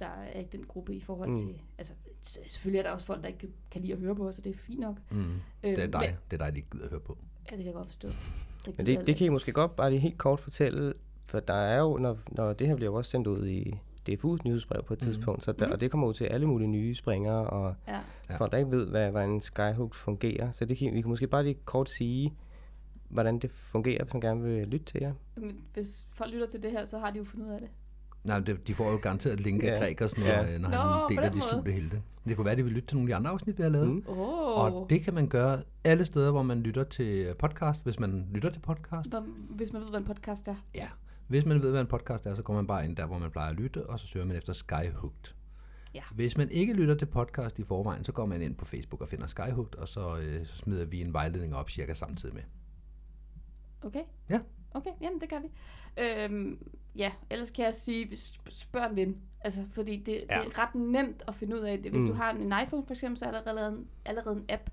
der er i den gruppe i forhold til... Altså, selvfølgelig er der også folk, der ikke kan lide at høre på os, og det er fint nok. Det er dig, de ikke gider at høre på. Ja, det kan jeg godt forstå. Men det kan I måske godt bare lige helt kort fortælle, for der er jo, når det her bliver også sendt ud i DFU's nyhedsbrev på et tidspunkt, så der, og det kommer ud til alle mulige nye springere, og folk, der ikke ved, hvordan Skyhook fungerer. Så vi kan måske bare lige kort sige... hvordan det fungerer, hvis man gerne vil lytte til jer. Hvis folk lytter til det her, så har de jo fundet ud af det. Nej, de får jo garanteret link af Greg og sådan noget, når han deler de skjulte helte. Det kunne være, at de vil lytte til nogle af de andre afsnit, vi har lavet. Og det kan man gøre alle steder, hvor man lytter til podcast, hvis man lytter til podcast. Hvis man ved, hvad en podcast er. Ja, hvis man ved, hvad en podcast er, så går man bare ind der, hvor man plejer at lytte, og så søger man efter Skyhook. Ja. Hvis man ikke lytter til podcast i forvejen, så går man ind på Facebook og finder Skyhook, og så smider vi en vejledning op cirka samtidig med. Okay. Ja. Okay, jamen det gør vi. Ja, ellers kan jeg sige, spørg en ven. Altså, fordi det er ret nemt at finde ud af det. Hvis du har en iPhone for eksempel, så er der allerede en app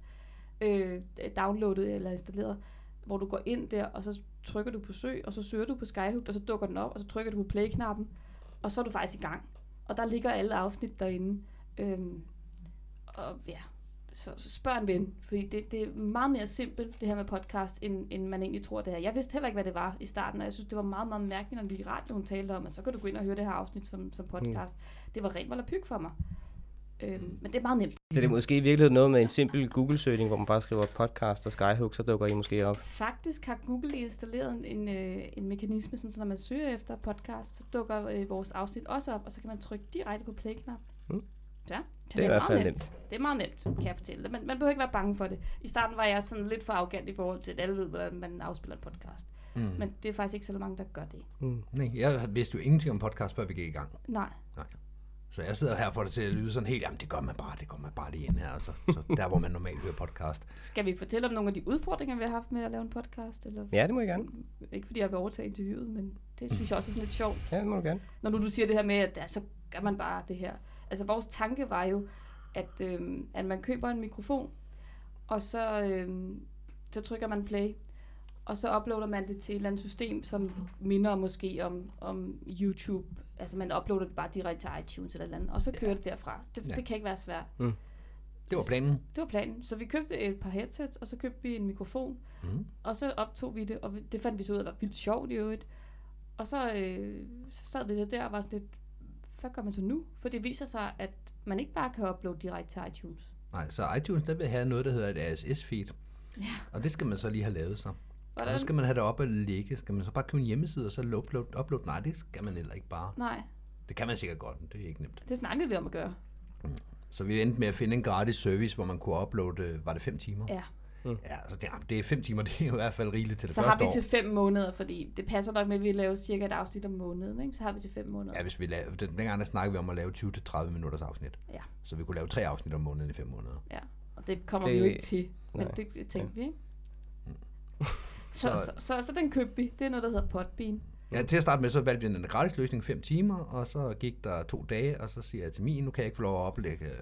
downloadet eller installeret, hvor du går ind der, og så trykker du på søg, og så søger du på Skyhook, og så dukker den op, og så trykker du på play-knappen, og så er du faktisk i gang. Og der ligger alle afsnit derinde. Og ja, så spørg en ven, fordi det er meget mere simpelt, det her med podcast, end man egentlig tror det er. Jeg vidste heller ikke, hvad det var i starten, og jeg synes, det var meget, meget mærkeligt, når vi i radioen talte om, at så kan du gå ind og høre det her afsnit som podcast. Det var rent volapyk for mig. Men det er meget nemt. Så det er måske i virkeligheden noget med en simpel Google-søgning, hvor man bare skriver podcast og Skyhook, så dukker I måske op? Faktisk har Google installeret en mekanisme, sådan, så når man søger efter podcast, så dukker vores afsnit også op, og så kan man trykke direkte på play-knap. Ja, det er i hvert fald nemt. Det er meget nemt, kan jeg fortælle. Man behøver ikke være bange for det. I starten var jeg sådan lidt for arrogant i forhold til, at alle ved, hvordan man afspiller en podcast. Men det er faktisk ikke så mange, der gør det. Nej, jeg vidste jo ingenting om podcast, før vi gik i gang. Nej. Så jeg sidder her for det til at lyde sådan helt, jamen det gør man bare lige ind her, altså. Så der hvor man normalt hører podcast. Skal vi fortælle om nogle af de udfordringer, vi har haft med at lave en podcast? Eller? Ja, det må jeg gerne. Ikke fordi jeg vil overtage interviewet, men det synes jeg også er sådan lidt sjovt. Ja, det må du gerne. Når du siger det her med, at så gør man bare det her. Altså vores tanke var jo, at man køber en mikrofon, og så trykker man play, og så uploader man det til et eller andet system, som minder måske om YouTube. Altså man uploader det bare direkte til iTunes eller et eller andet, og så kører det derfra. Det kan ikke være svært. Det var planen. Så vi købte et par headsets, og så købte vi en mikrofon, og så optog vi det, og det fandt vi så ud af, var vildt sjovt i øvrigt. Og så sad vi der og var sådan lidt, hvad gør man så nu? For det viser sig, at man ikke bare kan uploade direkte til iTunes. Nej, så iTunes der vil have noget, der hedder et RSS-feed, og det skal man så lige have lavet så. Hvordan? Og så skal man have det op og ligge. Skal man så bare købe en hjemmeside og så upload? Nej, det skal man heller ikke bare. Nej. Det kan man sikkert godt, men det er ikke nemt. Det snakkede vi om at gøre. Så vi endte med at finde en gratis service, hvor man kunne uploade, var det 5 timer? Ja. Ja, altså det er 5 timer, det er i hvert fald rigeligt til det så første år. Så har vi til 5 måneder, fordi det passer nok med, at vi laver cirka et afsnit om måneden, ikke? Så har vi til 5 måneder. Ja, hvis vi laver, dengang der snakkede vi om at lave 20-30 minutters afsnit. Ja. Så vi kunne lave 3 afsnit om måneden i 5 måneder. Ja, og det kommer vi jo ikke til, men det tænkte vi, ikke? Så den købte vi. Det er noget, der hedder Podbean. Ja, til at starte med, så valgte vi en gratis løsning 5 timer, og så gik der 2 dage, og så siger jeg til min, nu kan jeg ikke få lov at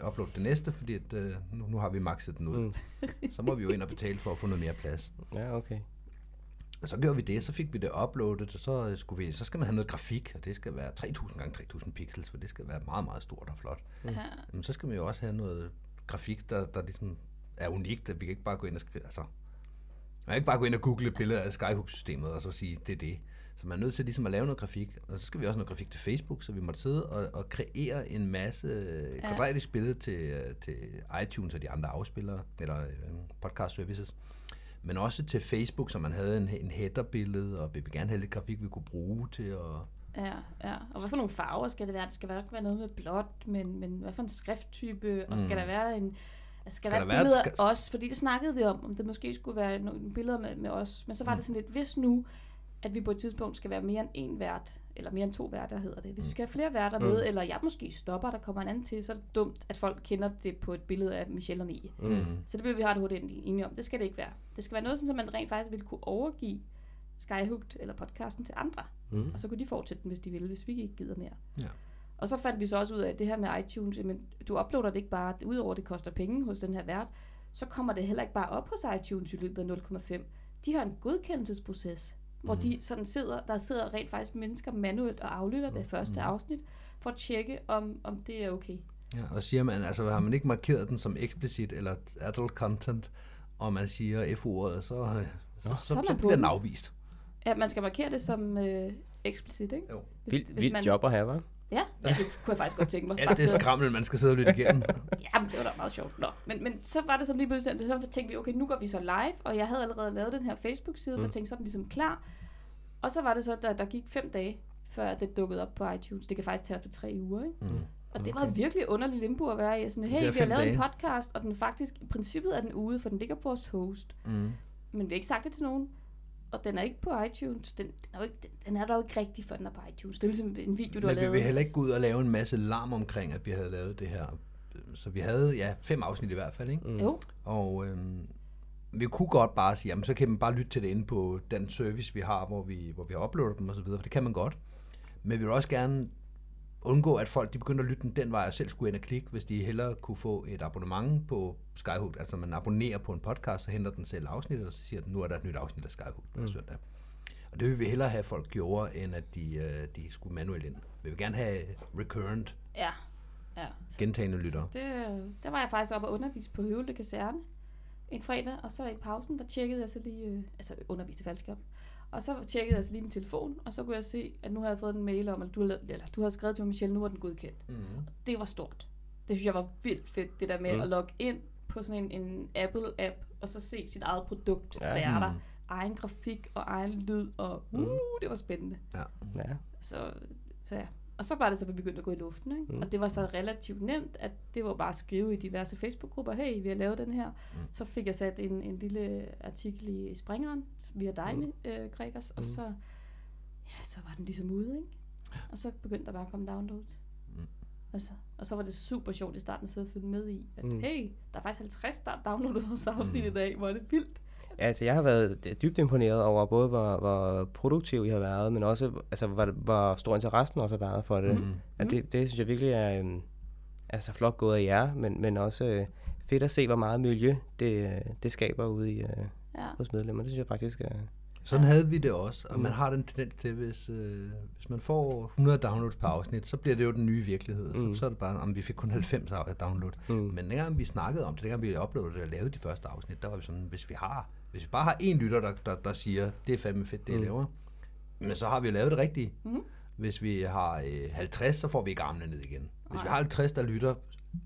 uploade det næste, fordi at, nu har vi maxet den ud. Så må vi jo ind og betale for at få noget mere plads. Ja, okay. Og så gjorde vi det, så fik vi det uploadet, og så skal man have noget grafik, og det skal være 3.000 x 3.000 pixels, for det skal være meget, meget stort og flot. Men så skal man jo også have noget grafik, der ligesom er unikt, at vi kan ikke bare gå ind og skrive, altså. Man kan ikke bare gå ind og google billeder af Skyhook-systemet og så sige, det er det. Så man er nødt til ligesom at lave noget grafik. Og så skal vi også have noget grafik til Facebook, så vi måtte sidde og kreere en masse kvadratisk billede til iTunes og de andre afspillere, eller podcast-services. Men også til Facebook, så man havde en header-billede, og vi ville gerne have lidt grafik, vi kunne bruge til at... Ja. Og hvad for nogle farver skal det være? Det skal nok være noget med blåt, men hvad for en skrifttype? Og skal der være en... Skal der være billeder af os? Fordi det snakkede vi om det måske skulle være nogle billeder med os. Men så var det sådan lidt, hvis nu, at vi på et tidspunkt skal være mere end 1 vært, eller mere end 2 værter, hedder det. Hvis vi skal have flere værter med, eller jeg måske stopper, der kommer en anden til, så er det dumt, at folk kender det på et billede af Michelle og Mie. Så det bliver vi hardt hurtigt enige om. Det skal det ikke være. Det skal være noget, som man rent faktisk ville kunne overgive Skyhook eller podcasten til andre. Og så kunne de fortsætte den, hvis de ville, hvis vi ikke gider mere. Ja. Og så fandt vi så også ud af, at det her med iTunes, men du uploader det ikke bare, udover det koster penge hos den her vært, så kommer det heller ikke bare op hos iTunes i løbet af 0,5. De har en godkendelsesproces, hvor de sådan sidder rent faktisk mennesker manuelt og aflytter det første afsnit, for at tjekke, om det er okay. Ja, og siger man, altså har man ikke markeret den som explicit eller adult content, og man siger F-ordet, så bliver den afvist. Ja, man skal markere det som explicit, ikke? Jo. Vildt job at have, hva'? Ja, det kunne jeg faktisk godt tænke mig. Ja, det er skrammel, man skal sidde og lytte igennem. Jamen, det var da meget sjovt. Nå. Men så var det sådan lige pludselig, så tænkte vi, okay, nu går vi så live, og jeg havde allerede lavet den her Facebook-side, for jeg tænkte, så er den ligesom klar. Og så var det så, der gik 5 dage, før det dukkede op på iTunes. Det kan faktisk tage op til 3 uger, ikke? Og det var virkelig underlig limbo at være i. Sådan, hey, vi har lavet en podcast, og den faktisk, i princippet er den ude, for den ligger på vores host. Men vi har ikke sagt det til nogen. og den er ikke på iTunes. Den er dog ikke rigtig, for den er på iTunes. Det er ligesom en video, du har lavet. Men vi vil heller ikke gå ud og lave en masse larm omkring, at vi havde lavet det her. Så vi havde, 5 afsnit i hvert fald, ikke? Mm. Jo. Og vi kunne godt bare sige, jamen så kan man bare lytte til det inde på den service, vi har, hvor vi uploader dem og så videre, for det kan man godt. Men vi vil også gerne undgå, at folk de begynder at lytte den vej, og selv skulle ind og klikke, hvis de hellere kunne få et abonnement på Skyhook. Altså man abonnerer på en podcast, så henter den selv afsnittet, og så siger den, nu er der et nyt afsnit af Skyhook på søndag. Og det vil vi hellere have, folk gjorde, end at de skulle manuelt ind. Vi vil gerne have recurrent, gentagende lyttere. Der var jeg faktisk oppe og undervise på Høvelde Kaserne en fredag, og så i pausen, der tjekkede jeg så lige, altså underviste falsk op. Og så tjekkede jeg lige min telefon, og så kunne jeg se, at nu havde jeg fået en mail om, at du havde skrevet til mig, Michelle, nu var den godkendt. Mm-hmm. Det var stort. Det synes jeg var vildt fedt, det der med at logge ind på sådan en Apple-app, og så se sit eget produkt, der er der. Egen grafik og egen lyd, og det var spændende. Ja. Så. Og så var det så, at vi begyndte at gå i luften, ikke? Mm. Og det var så relativt nemt, at det var bare at skrive i diverse Facebook-grupper, hey, vi har lavet den her. Så fik jeg sat en lille artikel i Springeren via dig, Gregers, og så var den ligesom ude, ikke? Og så begyndte der bare at komme downloads. Mm. Og så var det super sjovt i starten at sidde og følge med i, at hey, der er faktisk 50, der er downloadet vores afsnit i dag, hvor er det vildt. Ja, altså jeg har været dybt imponeret over både, hvor produktiv I har været, men også altså, hvor stor interessen også har været for det. Mm. Ja, det synes jeg virkelig er altså, flot gået af jer, men også fedt at se, hvor meget miljø det skaber ude i, hos medlemmer. Det synes jeg faktisk er... Sådan havde vi det også, og man har den tendens til, hvis man får 100 downloads per afsnit, så bliver det jo den nye virkelighed. Så er det bare, om vi fik kun 90 downloads. Men dengang vi snakkede om det, dengang vi uploadede og lavede de første afsnit, der var vi sådan, hvis vi bare har én lytter, der siger, det er fandme fedt, det jeg laver, men så har vi lavet det rigtige. Mm. Hvis vi har 50, så får vi ikke armene ned igen. Hvis vi har 50, der lytter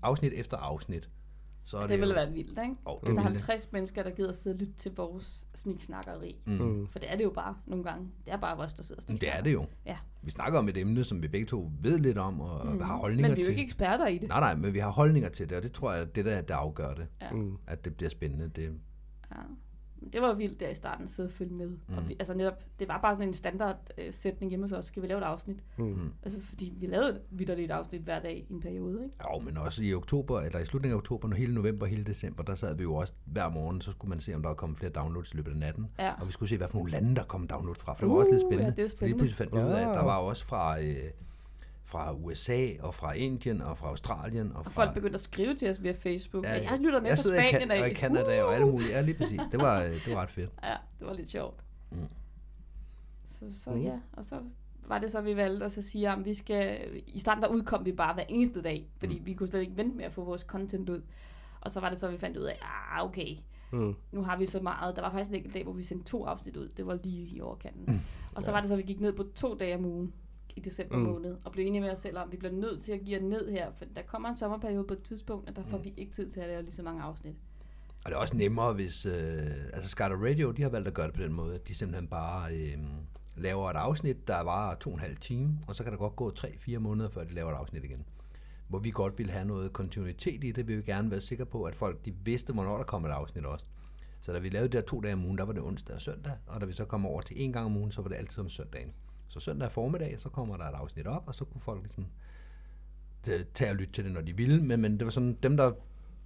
afsnit efter afsnit, så det ville være vildt, ikke? Hvis der er 50 mennesker, der gider sidde og lytte til vores sniksnakkeri. Mm. For det er det jo bare nogle gange. Det er bare os, der sidder og sniksnakker. Det er det jo. Ja. Vi snakker om et emne, som vi begge to ved lidt om og har holdninger til. Men vi er jo ikke eksperter i det. Nej, men vi har holdninger til det, og det tror jeg, det der afgør det. Ja. At det bliver spændende. Det var vildt der i starten at sidde og følge med. Og vi, altså netop, det var bare sådan en standardsætning hjemme hos os. Skal vi lave et afsnit? Mm. Altså, fordi vi lavede vitterligt et afsnit hver dag i en periode, ikke? Jo, men også i oktober, eller i slutningen af oktober, når hele november og hele december, der sad vi jo også hver morgen, så skulle man se, om der var kommet flere downloads i løbet af natten. Ja. Og vi skulle se, hvad for nogle lande, der kom downloads fra. For det var også lidt spændende. Ja, det spændende. Fordi pludselig fandt vi ud af, at der var også fra USA og fra Indien og fra Australien. Og folk begyndte at skrive til os via Facebook. Ja, jeg lytter med fra Spanien af. Jeg sidder i Canada og alle mulige. Ja, lige præcis. Det var ret fedt. Ja, det var lidt sjovt. Mm. Så ja, og så var det så, vi valgte at sige, at vi skal... I starten der udkom vi bare hver eneste dag, fordi vi kunne slet ikke vente med at få vores content ud. Og så var det så, vi fandt ud af, okay, nu har vi så meget. Der var faktisk en enkelt dag, hvor vi sendte 2 afsnit ud. Det var lige i overkanten. Og så var det så, vi gik ned på 2 dage om ugen i december måned, og blev enige med os selv om, vi bliver nødt til at give ned her, for der kommer en sommerperiode på et tidspunkt, og der får vi ikke tid til at lave lige så mange afsnit. Og det er også nemmere, hvis... altså Skydive Radio, de har valgt at gøre det på den måde, at de simpelthen bare laver et afsnit, der varer 2,5 timer, og så kan der godt gå 3-4 måneder, før de laver et afsnit igen. Hvor vi godt ville have noget kontinuitet i det, vi vil gerne være sikre på, at folk de vidste, hvornår der kom et afsnit også. Så da vi lavede det 2 dage om ugen, der var det onsdag og søndag, og da vi så kom over til 1 gang om ugen, så var det altid om søndagen. Så søndag formiddag, så kommer der et afsnit op, og så kunne folk ligesom tage og lytte til det, når de ville. Men det var sådan, dem, der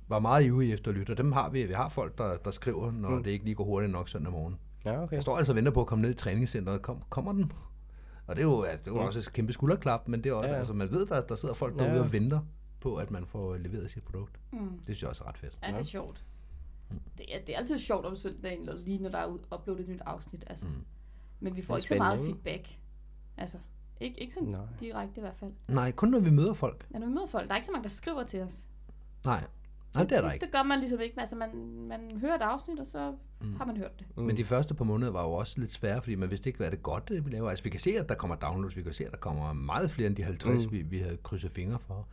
var meget ivrige efter at lytte, og dem har vi. Vi har folk, der skriver, når det ikke lige går hurtigt nok søndag morgen. Ja, okay. Jeg står altså og venter på at komme ned i træningscenteret. Kommer den? Og det er jo, altså, det er jo også et kæmpe skulderklap, men det er også, altså man ved, der sidder folk derude og venter på, at man får leveret sit produkt. Mm. Det synes jeg også er ret fedt. Ja, det er sjovt. Det er altid sjovt om søndagen, lige når der er uploadet et nyt afsnit. Altså. Mm. Men vi får ikke så meget feedback. Altså, ikke sådan direkte i hvert fald. Nej, kun når vi møder folk. Ja, når vi møder folk. Der er ikke så mange, der skriver til os. Nej, det er der ikke. Det gør man ligesom ikke. Altså, man hører et afsnit, og så har man hørt det. Mm. Men de første par måneder var jo også lidt svære, fordi man vidste ikke, hvad det godt vi laver. Altså, vi kan se, at der kommer downloads. Vi kan se, at der kommer meget flere end de 50, vi havde krydset fingre for.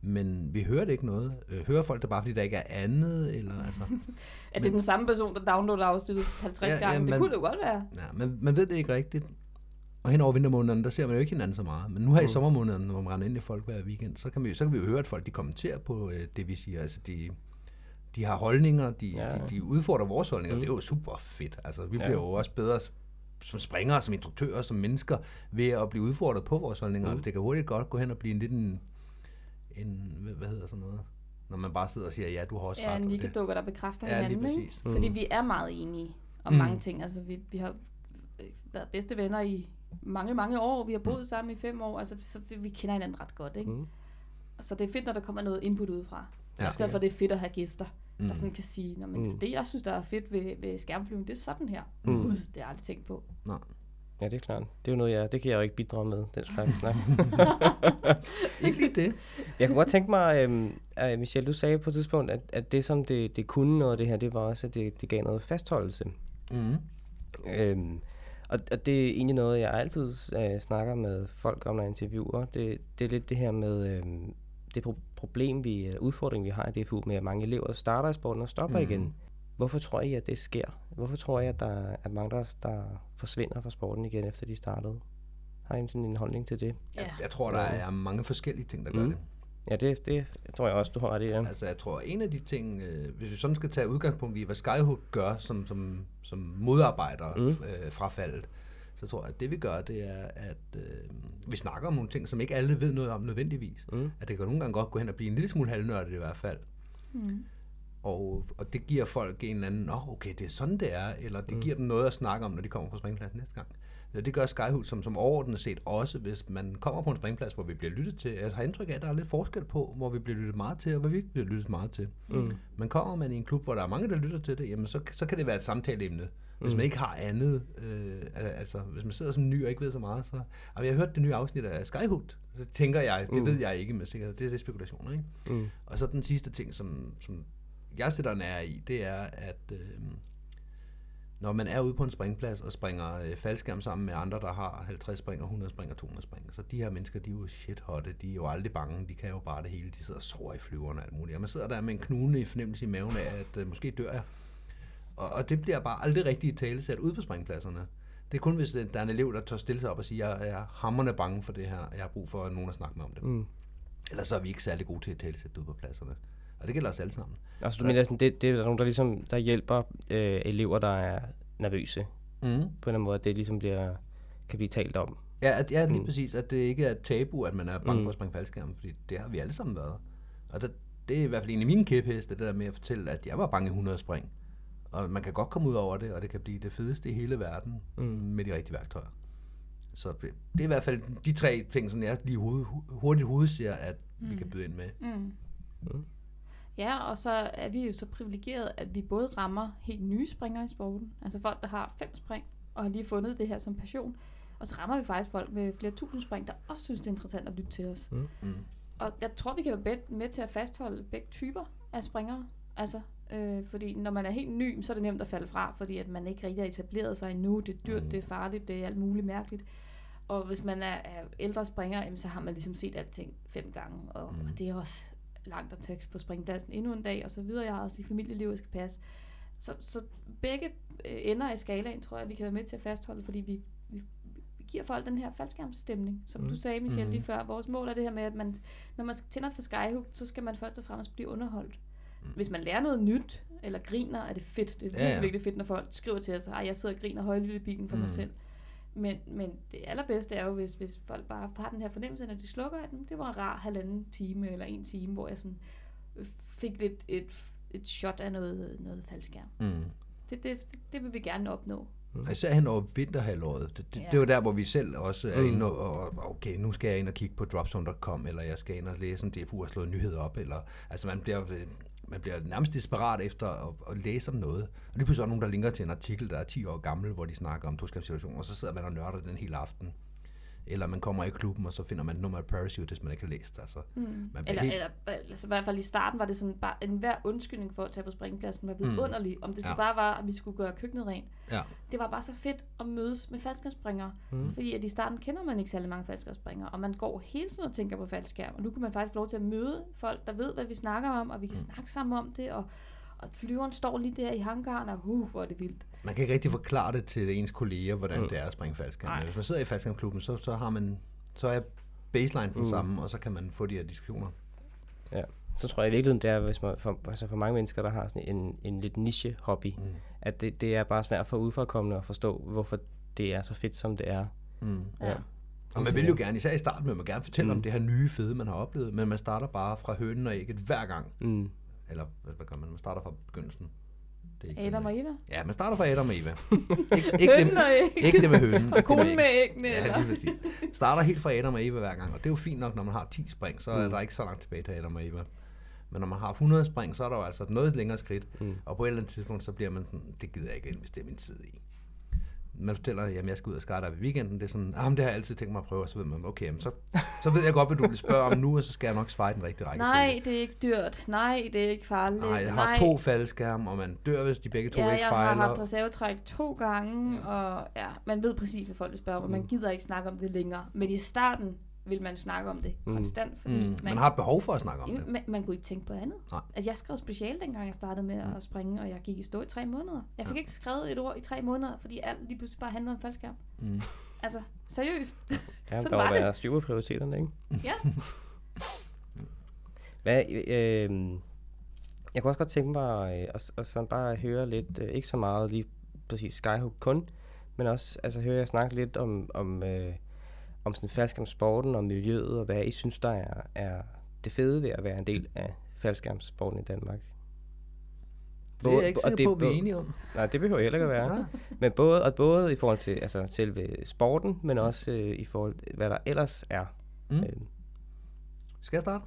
Men vi hørte ikke noget. Hører folk det bare, fordi der ikke er andet? Eller, altså. Er det den samme person, der downloader afsnittet 50 gange? Det kunne det jo godt være. Ja, men man ved det ikke rigtigt. Og hen over vintermånederne, der ser man jo ikke hinanden så meget. Men nu her i sommermånederne, hvor man render ind i folk hver weekend, så kan vi jo høre, at folk de kommenterer på det, vi siger. Altså, de har holdninger, de udfordrer vores holdninger. Det er jo super fedt. Altså, vi bliver jo også bedre som springere, som instruktører, som mennesker, ved at blive udfordret på vores holdninger. Mm. Det kan hurtigt godt gå hen og blive en lidt hvad hedder sådan noget, når man bare sidder og siger, ja, du har også ret. Ja, en nikkedukker, der bekræfter hinanden, ikke? Mm. Fordi vi er meget enige om mange ting. Altså, vi har været bedste venner i mange, mange år. Vi har boet sammen i 5 år. Altså, så vi kender hinanden ret godt, ikke? Mm. Så det er fedt, når der kommer noget input udefra. Ja. I stedet for, det er fedt at have gæster, der sådan kan sige, men det, jeg synes, der er fedt ved skærmflyvning, det er sådan her. Gud, det har jeg aldrig tænkt på. Nej. Ja, det er klart. Det er jo noget, det kan jeg jo ikke bidrage med, den slags snak. Ikke lige det. Jeg kunne godt tænke mig, Michelle, du sagde på et tidspunkt, at det, som det kunne noget det her, det var også, at det gav noget fastholdelse. Mm. Og det er egentlig noget, jeg altid snakker med folk om, når jeg interviewer. Det er lidt det her med det problem, udfordring, vi har i DFU med, at mange elever starter i sporten og stopper igen. Hvorfor tror I, at det sker? Hvorfor tror I, at der er mange, der forsvinder fra sporten igen, efter de startede? Har I sådan en holdning til det? Ja. Jeg tror, der er mange forskellige ting, der gør det. Ja, det tror jeg også, du har ret i. Ja. Altså, jeg tror, en af de ting, hvis vi sådan skal tage udgangspunkt i, hvad Skyhook gør, som modarbejder frafaldet, så tror jeg, at det vi gør, det er, at vi snakker om nogle ting, som ikke alle ved noget om nødvendigvis. At det kan nogle gange godt gå hen og blive en lille smule halvnørdet i hvert fald. Og det giver folk en eller anden, okay, det er sådan, det er, eller det giver dem noget at snakke om, når de kommer på springpladsen næste gang. Eller det gør Skyhook som overordnet set også, hvis man kommer på en springplads, hvor vi bliver lyttet til. Jeg har indtryk af, at der er lidt forskel på, hvor vi bliver lyttet meget til, og hvor vi ikke bliver lyttet meget til. Men kommer man i en klub, hvor der er mange, der lytter til det, jamen så kan det være et samtaleemne. Hvis man ikke har andet, altså hvis man sidder som ny og ikke ved så meget, så... Jeg har hørt det nye afsnit af Skyhook, så tænker jeg, det ved jeg ikke med sikkerhed, det er spekulationer, ikke? Og så den sidste ting, som jeg sætter nære i, det er, at når man er ude på en springplads og springer faldskærm sammen med andre, der har 50 springer, 100 springer, 200 springer, så de her mennesker, de er jo shithotte, de er jo aldrig bange, de kan jo bare det hele, de sidder og sover i flyverne og alt muligt, og man sidder der med en knugende fornemmelse i maven af, at måske dør jeg. Og det bliver bare aldrig rigtigt talesat ude på springpladserne. Det er kun, hvis der er en elev, der tør stille sig op og sige, jeg er hamrende bange for det her, jeg har brug for nogen at snakke med om det. Ellers så er vi ikke særlig gode til at talesætte ude på pladserne. Og det gælder os alle sammen. Altså du mener sådan, det er nogen, der ligesom der hjælper elever, der er nervøse på en eller anden måde, at det ligesom kan blive talt om. Ja, lige præcis, at det ikke er tabu, at man er bange for at springe faldskærm, fordi det har vi alle sammen været. Og det er i hvert fald en af mine kæpheste, det der med at fortælle, at jeg var bange i 100 spring. Og man kan godt komme ud over det, og det kan blive det fedeste i hele verden med de rigtige værktøjer. Så det er i hvert fald de 3 ting, som jeg lige hurtigt hovedser, at vi kan byde ind med. Ja, og så er vi jo så privilegerede, at vi både rammer helt nye springere i sporten, altså folk, der har 5 spring, og har lige fundet det her som passion, og så rammer vi faktisk folk med flere tusind spring, der også synes, det er interessant at lytte til os. Og jeg tror, vi kan være med til at fastholde begge typer af springere, altså... fordi når man er helt ny, så er det nemt at falde fra, fordi at man ikke rigtig har etableret sig endnu. Det er dyrt, det er farligt, det er alt muligt mærkeligt. Og hvis man er ældre springer, jamen, så har man ligesom set alting 5 gange. Og det er også langt at tage på springpladsen endnu en dag, og så videre. Jeg har også lige familieliv, jeg skal passe. Så begge ender i skalaen, tror jeg, vi kan være med til at fastholde, fordi vi giver folk den her faldskærmsstemning, som du sagde, Michelle, lige før. Vores mål er det her med, at man, når man tænder for Skyhook, så skal man først og fremmest blive underholdt. Hvis man lærer noget nyt, eller griner, er det fedt. Det er virkelig, virkelig fedt, når folk skriver til os, at jeg sidder og griner højlydt i bilen for mig selv. Men det allerbedste er jo, hvis folk bare har den her fornemmelse, når de slukker af den. Det var en rar 1,5 time, eller 1 time, hvor jeg sådan fik lidt et shot af noget faldskærm. Det vil vi gerne opnå. Især hen over vinterhalvåret. Det var der, hvor vi selv også er inde og okay, nu skal jeg ind og kigge på dropzone.com, eller jeg skal ind og læse en DFU og slå nyheder op, eller altså man bliver nærmest desperat efter at læse om noget. Og lige pludselig er nogen, der linker til en artikel, der er 10 år gammel, hvor de snakker om toskabssituationer, og så sidder man og nørder den hele aften. Eller man kommer i klubben, og så finder man nummer af parachute, hvis man ikke har læst. Altså. I hvert fald i starten var det sådan, bare enhver undskyldning for at tage på springpladsen var vidunderlig. Om det så bare var, at vi skulle gøre køkkenet rent. Ja. Det var bare så fedt at mødes med faldskærmsspringere. Fordi at i starten kender man ikke særlig mange faldskærmsspringere, og man går hele tiden og tænker på faldskærm. Og nu kan man faktisk få lov til at møde folk, der ved, hvad vi snakker om, og vi kan snakke sammen om det, og flyveren står lige der i hangaren, og hvor er det vildt. Man kan ikke rigtig forklare det til ens kolleger, hvordan det er at springe faldskærm. Hvis man sidder i faldskærmklubben, så er baseline den samme, og så kan man få de her diskussioner. Ja, så tror jeg i virkeligheden, det er, hvis man, for mange mennesker, der har sådan en lidt niche-hobby, at det er bare svært for udfrakommende at forstå, hvorfor det er så fedt, som det er. Mm. Ja. Og man vil jo gerne, især i starten, man vil gerne fortælle om det her nye fede, man har oplevet, men man starter bare fra hønen og ægget hver gang. Mm. Eller hvad gør man? Man starter fra begyndelsen. Adam og Eva? Ja, man starter fra Adam og Eva. Ikke det med hønen. Og kun med æggene. Ja, lige præcis. Starter helt fra Adam og Eva hver gang, og det er jo fint nok, når man har 10 spring, så er der ikke så langt tilbage til Adam og Eva. Men når man har 100 spring, så er der jo altså noget længere skridt, og på et eller andet tidspunkt, så bliver man sådan, det gider jeg ikke investere min tid i. Man fortæller, at jeg skal ud og skydive i weekenden, det er sådan, det har jeg altid tænkt mig at prøve, og så ved man, okay, så ved jeg godt, hvad du vil spørge om nu, og så skal jeg nok svare den rigtige række. Nej, det er ikke dyrt. Nej, det er ikke farligt. Nej, jeg har 2 faldskærme, og man dør, hvis de begge 2 ikke fejler. Ja, jeg har haft reservetræk 2 gange, og man ved præcis, hvad folk vil spørge om, og man gider ikke snakke om det længere. Men i starten vil man snakke om det konstant, fordi man har et behov for at snakke om det. Man kunne ikke tænke på andet. Altså, jeg skrev speciale, dengang jeg startede med at springe, og jeg gik i stå i 3 måneder. Jeg fik ikke skrevet et ord i 3 måneder, fordi alt lige pludselig bare handlede om faldskærm. Altså, seriøst. Ja, sådan der var det. Der var styr på prioriteterne, ikke? Ja. Jeg kunne også godt tænke mig at sådan bare høre lidt, ikke så meget lige præcis Skyhook kun, men også altså, høre jeg snakke lidt om sådan faldskærmssporten og miljøet, og hvad I synes, der er det fede ved at være en del af faldskærmssporten i Danmark. Det er jeg ikke sikker på, at vi er enige om. Nej, det behøver heller ikke at være. Ja. Men både i forhold til selve sporten, men også i forhold til, hvad der ellers er. Skal jeg starte?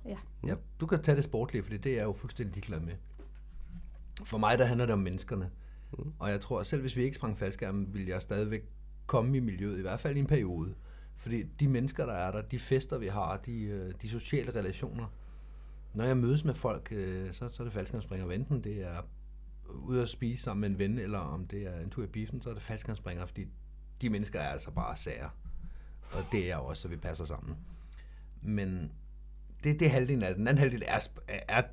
Ja. Du kan tage det sportlige, for det er jeg jo fuldstændig ligeglad med. For mig, der handler det om menneskerne. Og jeg tror, at selv hvis vi ikke sprang faldskærmen, ville jeg stadigvæk komme i miljøet, i hvert fald i en periode. Fordi de mennesker, der er der, de fester, vi har, de sociale relationer. Når jeg mødes med folk, så er det faldskærmspringer. Enten det er ude at spise sammen med en ven, eller om det er en tur i biffen, så er det faldskærmspringer, fordi de mennesker er altså bare sager. Og det er også, så vi passer sammen. Men det er halvdelen af det. Den anden halvdel er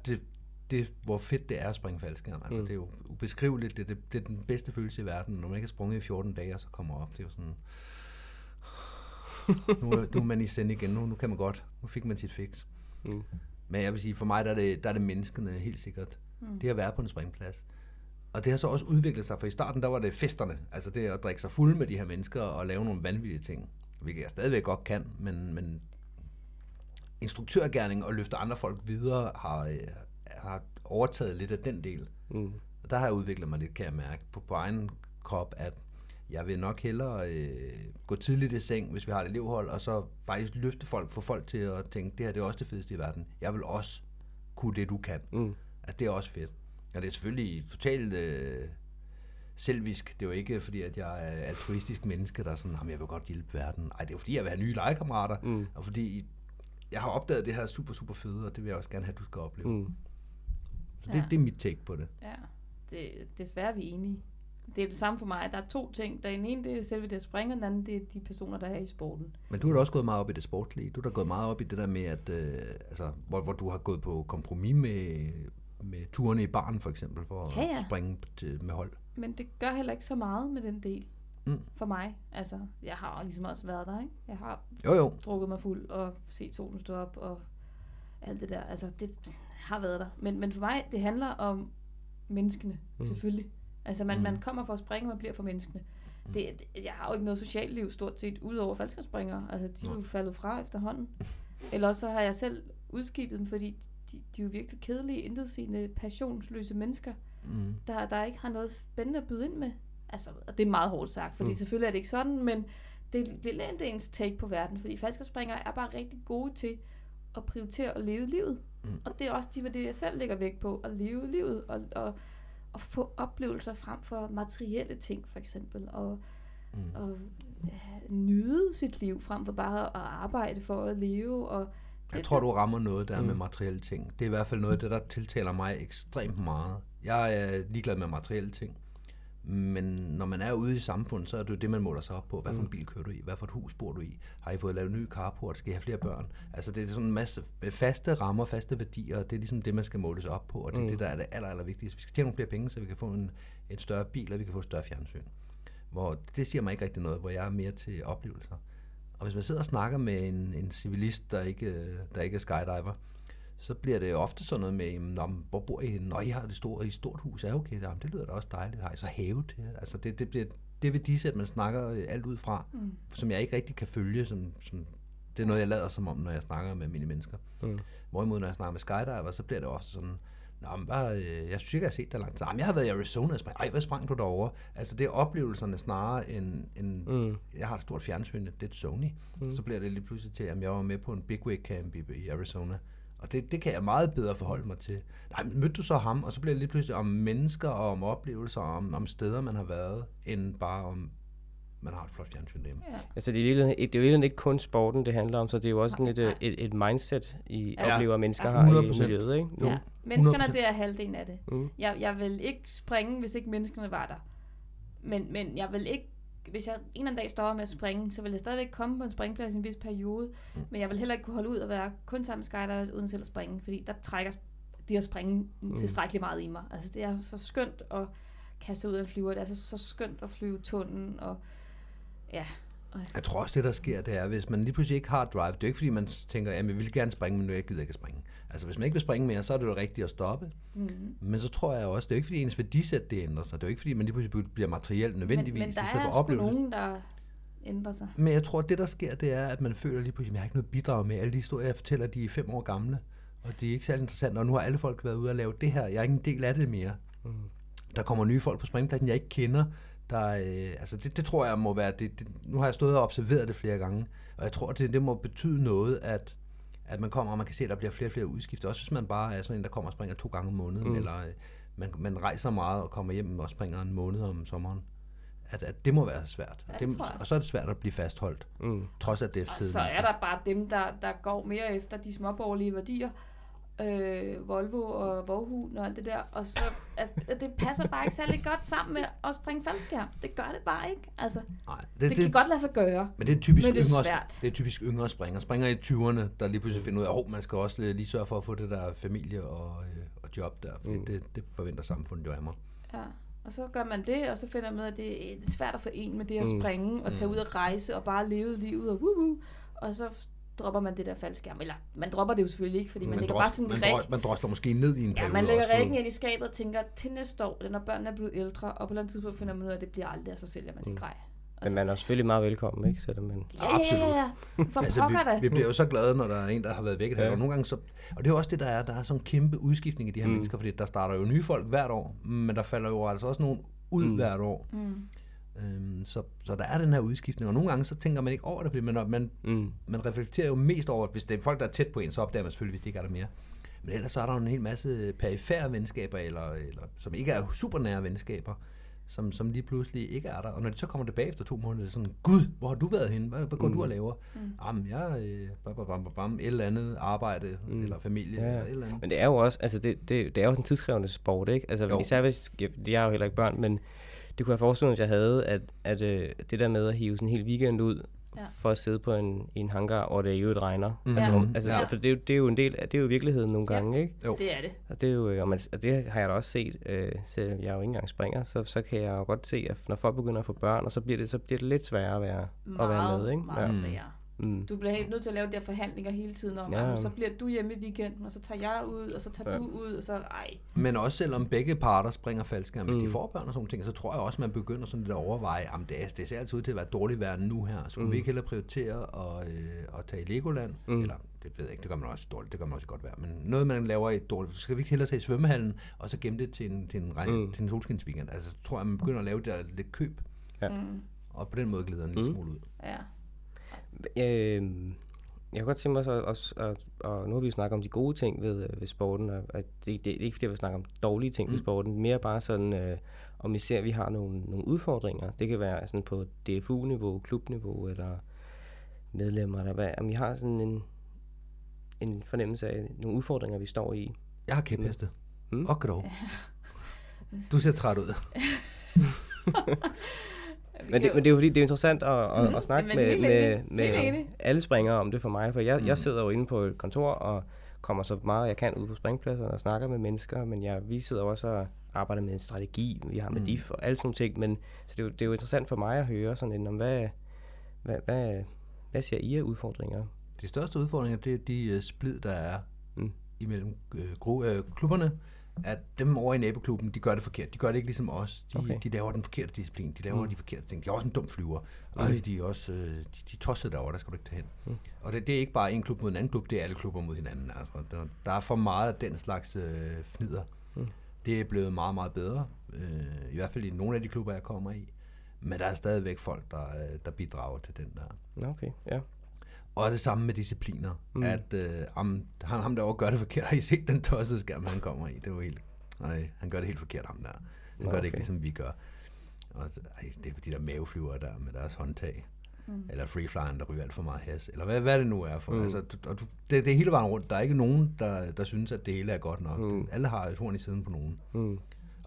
det, hvor fedt det er at springe faldskærm. Altså, det er jo ubeskriveligt. Det er den bedste følelse i verden. Når man ikke har sprunget i 14 dage, og så kommer op, det er jo sådan... nu er man i send igen, nu kan man godt. Nu fik man sit fix. Men jeg vil sige, for mig der er det menneskene helt sikkert. Det har været på en springplads. Og det har så også udviklet sig, for i starten der var det festerne. Altså det at drikke sig fuld med de her mennesker og lave nogle vanvittige ting. Hvilket jeg stadigvæk godt kan, men instruktørgerning og løfte andre folk videre har overtaget lidt af den del. Og der har jeg udviklet mig lidt, kan jeg mærke, på egen krop, at jeg vil nok hellere gå tidligt i seng, hvis vi har et elevhold, og så faktisk løfte folk, få folk til at tænke, det her det er også det fedeste i verden. Jeg vil også kunne det, du kan. At det er også fedt. Og det er selvfølgelig totalt selvisk. Det er jo ikke fordi, at jeg er altruistisk menneske, der er sådan, jeg vil godt hjælpe verden. Ej, det er jo fordi, jeg vil have nye legekammerater, og fordi jeg har opdaget det her super, super fede, og det vil jeg også gerne have, at du skal opleve. Så det er mit take på det. Ja, desværre er vi enige. Det er det samme for mig. Der er 2 ting. Den ene, det er selve det at springe, og den anden, det er de personer, der er i sporten. Men du har da også gået meget op i det sportlige. Du har da gået meget op i det der med, at, hvor du har gået på kompromis med turene i baren, for eksempel, for at springe med hold. Men det gør heller ikke så meget med den del for mig. Altså, jeg har ligesom også været der, ikke? Jeg har drukket mig fuld og set solen stå op og alt det der. Altså, det har været der. Men for mig, det handler om menneskene, selvfølgelig. Altså, man kommer for at springe, man bliver for menneskene. Jeg har jo ikke noget socialt liv, stort set, udover faldskærmsspringere. Altså, de er jo faldet fra efterhånden. Eller så har jeg selv udskibet dem, fordi de er jo virkelig kedelige, intetsigende, passionsløse mennesker, der ikke har noget spændende at byde ind med. Altså, og det er meget hårdt sagt, fordi selvfølgelig er det ikke sådan, men det er lidt ens take på verden, fordi faldskærmsspringere er bare rigtig gode til at prioritere at leve livet. Og det er også det, jeg selv lægger vægt på, at leve livet, og få oplevelser frem for materielle ting, for eksempel, og nyde sit liv, frem for bare at arbejde for at leve. Og jeg tror, du rammer noget der med materielle ting. Det er i hvert fald noget af det, der tiltaler mig ekstremt meget. Jeg er ligeglad med materielle ting, men når man er ude i samfundet, så er det jo det, man måler sig op på. Hvad for en bil kører du i? Hvad for et hus bor du i? Har I fået lavet en ny carport? Skal I have flere børn? Altså, det er sådan en masse faste rammer, faste værdier, og det er ligesom det, man skal måles op på, og det er det, der er det aller vigtigste. Vi skal tjene nogle flere penge, så vi kan få en større bil, og vi kan få et større fjernsyn. Hvor det siger mig ikke rigtig noget, hvor jeg er mere til oplevelser. Og hvis man sidder og snakker med en civilist, der ikke er skydiver, så bliver det ofte sådan noget med, hvor bor I henne? Nå, I har det store, i et stort hus. Ja, okay, det lyder da også dejligt. Har I så have til? Altså, det bliver det ved disse, at man snakker alt ud fra, som jeg ikke rigtig kan følge, som det er noget, jeg lader som om, når jeg snakker med mine mennesker. Hvorimod, når jeg snakker med skydiver, så bliver det ofte sådan, nå, men bare, jeg synes ikke, jeg har set dig langt. Jamen, jeg har været i Arizona og sprang. Ej, hvad sprang du derovre? Altså, det er oplevelserne snarere end jeg har et stort fjernsyn, det er et Sony. Så bliver det lige pludselig til, at jeg var med på en bigwig camp i Arizona. Og det kan jeg meget bedre forholde mig til. Nej, men mødte du så ham? Og så bliver det lige pludselig om mennesker og om oplevelser og om steder, man har været, end bare om man har et flot fjernsyn derhjemme. Ja. Altså, det er jo ikke kun sporten, det handler om, så det er jo også et mindset, oplever mennesker har i miljøet, ikke? Ja. Menneskerne, 100%. Det er halvdelen af det. Jeg vil ikke springe, hvis ikke menneskerne var der. Men jeg vil ikke, hvis jeg en anden dag står med at springe, så vil jeg stadigvæk komme på en springplads i en vis periode, men jeg vil heller ikke kunne holde ud og være kun sammen med skydivers uden selv at springe, fordi der trækker de at springe tilstrækkeligt meget i mig. Altså, det er så skønt at kaste ud af en flyver, det er så skønt at flyve tunden, og ja. Jeg tror også, det der sker, det er, hvis man lige pludselig ikke har drive, det er ikke fordi, man tænker, at jeg vil gerne springe, men nu gider jeg ikke springe. Altså, hvis man ikke vil springe mere, så er det jo rigtigt at stoppe. Men så tror jeg også, det er ikke fordi, ens værdisæt, det ændrer sig. Det er jo ikke fordi, man lige pludselig bliver materielt nødvendigvis. Men der er altså nogen, der ændrer sig. Men jeg tror, det der sker, det er, at man føler lige pludselig, at jeg har ikke noget bidrag med alle de historier, jeg fortæller, de er 5 år gamle, og de er ikke særlig interessante, og nu har alle folk været ude og lave det her. Jeg er ikke en del af det mere. Der kommer nye folk på springpladsen, jeg ikke kender. Det tror jeg må være det, nu har jeg stået og observeret det flere gange, og jeg tror, det må betyde noget, at man kommer, og man kan se, at der bliver flere og flere udskifter, også hvis man bare er sådan en, der kommer og springer 2 gange om måneden, eller man rejser meget og kommer hjem og springer en måned om sommeren, at det må være svært, ja, og så er det svært at blive fastholdt, trods at det er fedt. Og så er der bare dem, der går mere efter de småborgerlige værdier, Volvo og Våghuden og alt det der, og så, altså, det passer bare ikke særlig godt sammen med at springe faldskærm. Det gør det bare ikke. Altså, nej, det kan godt lade sig gøre, men det er typisk, yngre springer. Springer i 20'erne, der lige pludselig finder ud af, at man skal også lige sørge for at få det der familie og job der, for det forventer samfundet jo af mig. Ja, og så gør man det, og så finder man ud af, at det er svært at forene med det at springe, og tage ud og rejse, og bare leve livet, og så dropper man det der faldskærm, eller man dropper det jo selvfølgelig ikke, fordi man lægger bare sådan en ræk. Man drosler måske ned i en periode. Ja, man lægger rækken ind i skabet og tænker, til næste år, når børnene er blevet ældre, og på et eller andet tidspunkt finder man ud af, at det bliver aldrig, og så sælger man til grej. Men man er selvfølgelig meget velkommen, ikke? Så det, man... Ja. For altså, vi bliver jo så glade, når der er en, der har været væk. Ja. Og nogle gange så... Og det er også det, der er sådan en kæmpe udskiftning i de her mennesker, fordi der starter jo nye folk hvert år, men der falder jo altså også nogen ud hvert år. Så der er den her udskiftning, og nogle gange så tænker man ikke over det, fordi man reflekterer jo mest over, at hvis det er folk, der er tæt på en, så opdager man selvfølgelig, hvis det ikke er der mere. Men ellers så er der jo en hel masse perifære venskaber, eller som ikke er supernære venskaber, som lige pludselig ikke er der. Og når de så kommer tilbage efter 2 måneder, så er det sådan, gud, hvor har du været henne? Hvad går du og laver? Jamen, jeg et eller andet arbejde, eller familie, eller et eller andet. Men det er jo også, altså det er jo sådan en tidskrævende sport, ikke? Altså især hvis, jeg har jo heller ikke børn, men det kunne jeg forestille mig, hvis jeg havde, at det der med at hive sådan en hel weekend ud for at sidde på en hangar, og det er jo et regner. For det er jo en del af, det er jo virkeligheden nogle gange, ikke? Jo. Det er det. Og det er jo, og det har jeg da også set, selvom jeg jo ikke engang springer, så kan jeg jo godt se, at når folk begynder at få børn, og så bliver det lidt sværere at være med, ikke? Meget sværere. Du bliver helt nødt til at lave de der forhandlinger hele tiden om, så bliver du hjemme i weekenden, og så tager jeg ud, og så tager du ud, og så Men også selvom begge parter springer faldskærm, hvis de får børn og sådan ting, så tror jeg også, man begynder sådan lidt at overveje, om det ser altid ud til at være dårligt vejr nu her. Skulle vi ikke hellere prioritere at tage i Legoland? Eller, det ved jeg ikke, det gør man også dårligt, det gør man også godt vejr. Men noget, man laver i dårligt, så skal vi ikke hellere tage i svømmehallen, og så gemme det til en solskinsweekend. Altså, så tror jeg, man begynder at lave det der lidt køb. Ja. Og på den måde glider den en lille smule ud. Ja. Jeg kan godt tænke mig så også, og nu har vi jo snakket om de gode ting ved sporten, og det er ikke fordi, jeg vil snakke om dårlige ting ved sporten, mere bare sådan, om vi ser, at vi har nogle udfordringer. Det kan være sådan på DFU-niveau, klubniveau eller medlemmer, eller hvad. Om vi har sådan en fornemmelse af nogle udfordringer, vi står i. Jeg har kæpheste. Okay dog. Du ser træt ud. Men det er jo fordi, det er interessant at snakke med alle springere om det for mig, for jeg sidder jo inde på et kontor og kommer så meget jeg kan ud på springpladserne og snakker med mennesker, men vi sidder også og arbejder med en strategi, vi har med DIF og alle sådan nogle ting, men så det er jo interessant for mig at høre sådan lidt om, hvad ser I af udfordringer? De største udfordringer, det er de splid, der er imellem klubberne, at dem over i naboklubben, de gør det forkert. De gør det ikke ligesom os. De laver den forkerte disciplin. De laver de forkerte ting. De er også en dum flyver. Og de er også de tosser derovre, der skal du ikke tage hen. Og det er ikke bare en klub mod en anden klub, det er alle klubber mod hinanden. Altså, der er for meget af den slags fnider. Det er blevet meget, meget bedre. I hvert fald i nogle af de klubber, jeg kommer i. Men der er stadigvæk folk, der bidrager til den der. Okay, ja. Og det samme med discipliner, at ham derovre gør det forkert. Har I set den tossede skærm, han kommer i? Det var helt... Nej, han gør det helt forkert, ham der. Han gør det ikke, ligesom vi gør. Og, det er de der maveflyver der med deres håndtag. Eller freeflyeren, der ryger alt for meget has. Eller hvad det nu er for. Altså, det er hele vejen rundt. Der er ikke nogen, der synes, at det hele er godt nok. Alle har et horn i siden på nogen.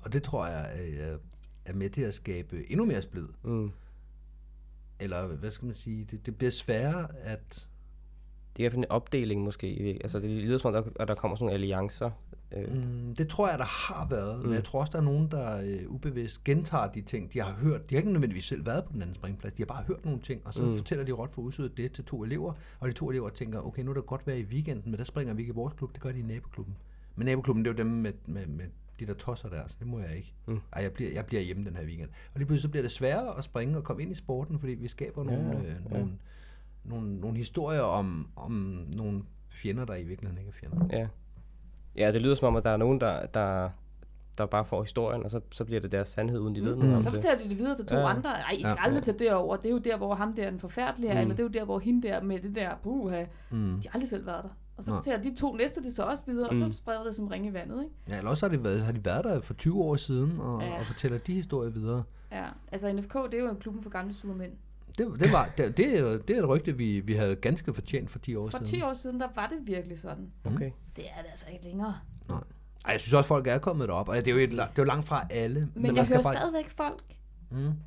Og det tror jeg er med til at skabe endnu mere splid. Eller hvad skal man sige, det bliver sværere at... Det er i en opdeling måske, altså det lyder som om, at der kommer sådan nogle alliancer. Det tror jeg, der har været, men jeg tror også, der er nogen, der ubevidst gentager de ting, de har hørt. De har ikke nødvendigvis selv været på den anden springplads, de har bare hørt nogle ting, og så fortæller de råt for udsøget det til to elever, og de to elever tænker, okay, nu er det godt være i weekenden, men der springer vi ikke i vores klub, det gør de i naboklubben. Men naboklubben, det er jo dem med de der tosser der, så det må jeg ikke. Ej, jeg bliver hjemme den her weekend. Og lige pludselig så bliver det sværere at springe og komme ind i sporten, fordi vi skaber nogle historier om nogle fjender, der i virkeligheden ikke er fjender. Ja, ja, det lyder som om, at der er nogen, der bare får historien, og så bliver det deres sandhed, uden de ved noget om det. Så fortæller de det videre til to andre. Ej, I skal aldrig tage derover. Det er jo der, hvor ham der er den forfærdelige, eller det er jo der, hvor hende der med det der buha, de har aldrig selv været der. Og så fortæller de to næste det så også videre, og så spreder det som ringe i vandet, ikke? Ja, eller også har de været der for 20 år siden, og fortæller de historier videre. Ja, altså NFK, det er jo en klubben for gamle sure mænd. Det er et rygte, vi havde ganske fortjent for 10 år siden. For 10 år siden, der var det virkelig sådan. Okay. Det er det altså ikke længere. Nej. Ej, jeg synes også, folk er kommet derop, og det er jo, det er jo langt fra alle. Men jeg hører stadigvæk folk.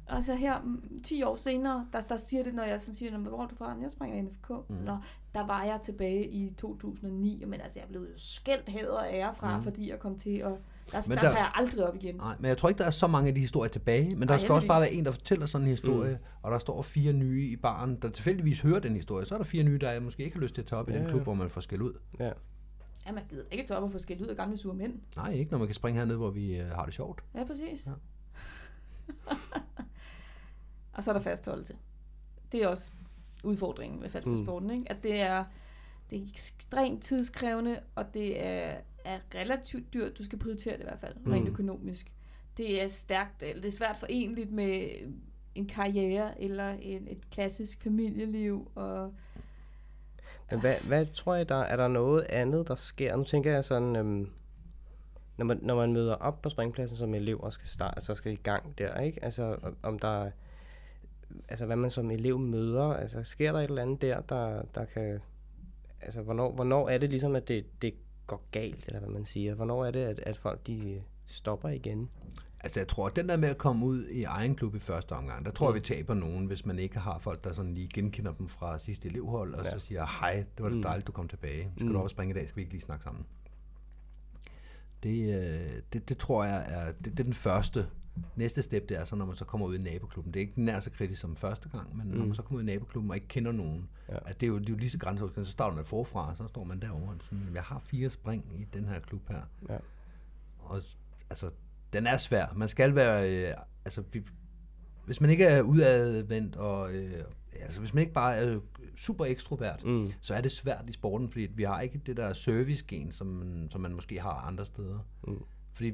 Altså her 10 år senere, der siger det, når jeg sådan siger, hvor er du fra? Jeg springer i NFK. Når der var jeg tilbage i 2009, men altså jeg blev jo skældt, hæder og ære fra, fordi jeg kom til, og der tager jeg aldrig op igen. Nej, men jeg tror ikke, der er så mange af de historier tilbage, men der skal også bare være en, der fortæller sådan en historie, og der står 4 nye i baren, der tilfældigvis hører den historie, så er der 4 nye, der måske ikke har lyst til at tage op i den klub, hvor man får skæld ud. Ja. Ja, man gider ikke tage op og få skæld ud af gamle sure mænd. Nej, ikke når man kan springe hernede, hvor vi har det sjovt. Ja, præcis. Ja. Og så er der fastholdelse. Det er også udfordringen med faldskærmssporten, ikke? At det er ekstremt tidskrævende, og det er relativt dyrt. Du skal prioritere det i hvert fald, rent økonomisk. Det er stærkt, eller det er svært forenligt med en karriere eller et klassisk familieliv. Og hvad tror jeg, er der noget andet, der sker? Nu tænker jeg sådan... Når man møder op på springpladsen som elev og skal starte, så skal i gang der, ikke? Altså, om der, altså hvad man som elev møder, altså sker der et eller andet der kan, altså hvornår er det ligesom, at det går galt, eller hvad man siger? Hvornår er det, at folk de stopper igen? Altså jeg tror, at den der med at komme ud i egen klub i første omgang, der tror jeg, vi taber nogen, hvis man ikke har folk, der sådan lige genkender dem fra sidste elevhold, og så siger, hej, det var det dejligt, du kom tilbage. Skal du op og springe i dag? Skal vi ikke lige snakke sammen? Det tror jeg er, det er den første. Næste step, det er så, når man så kommer ud i naboklubben. Det er ikke nær så kritisk som første gang, men når man så kommer ud i naboklubben og ikke kender nogen, at det er jo lige så grænseoverskridende, så starter man forfra, og så står man derovre og sådan, jeg har 4 spring i den her klub her. Ja. Og altså, den er svær. Man skal være, hvis man ikke er udadvendt, og hvis man ikke bare er super ekstrovert, så er det svært i sporten, fordi vi har ikke det der servicegen, som man måske har andre steder. Fordi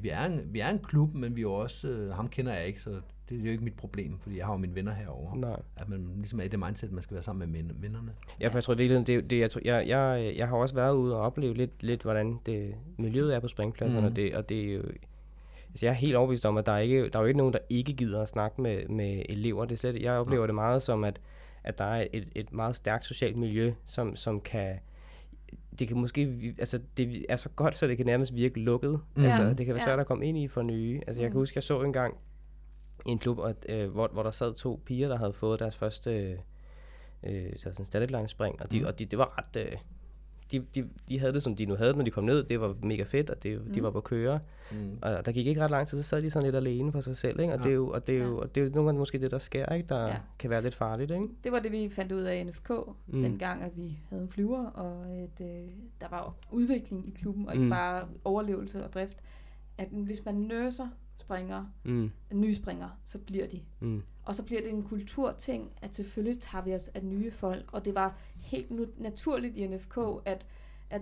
vi er en klub, men vi er også, ham kender jeg ikke, så det er jo ikke mit problem, fordi jeg har jo mine venner herovre. Nej. At man ligesom er i det mindset, man skal være sammen med vennerne. Ja, for jeg tror i virkeligheden, jeg har også været ude og opleve lidt hvordan det miljøet er på springpladserne, og det er jo... Altså jeg er helt overbevist om, at der er jo ikke nogen, der ikke gider at snakke med elever. Det er slet, jeg oplever det meget som, at der er et meget stærkt socialt miljø, som kan... Det kan måske... Altså, det er så godt, så det kan nærmest virke lukket. Mm. Altså, det kan være svært at komme ind i for nye. Altså, jeg kan huske, jeg så engang i en klub, hvor der sad 2 piger, der havde fået deres første statelangspring, og det var ret... De havde det, som de nu havde, når de kom ned. Det var mega fedt, og de var på køre. Og der gik ikke ret lang tid, så sad de sådan lidt alene for sig selv, ikke? Og det er jo, nogle gange måske det, der sker, ikke? Der kan være lidt farligt, ikke? Det var det, vi fandt ud af i NFK, dengang, at vi havde en flyver, og at der var udvikling i klubben, og ikke bare overlevelse og drift. at hvis man nurser springere, nye springere, så bliver de. Og så bliver det en kulturting, at selvfølgelig tager vi os af nye folk, og det var helt naturligt i NFK, at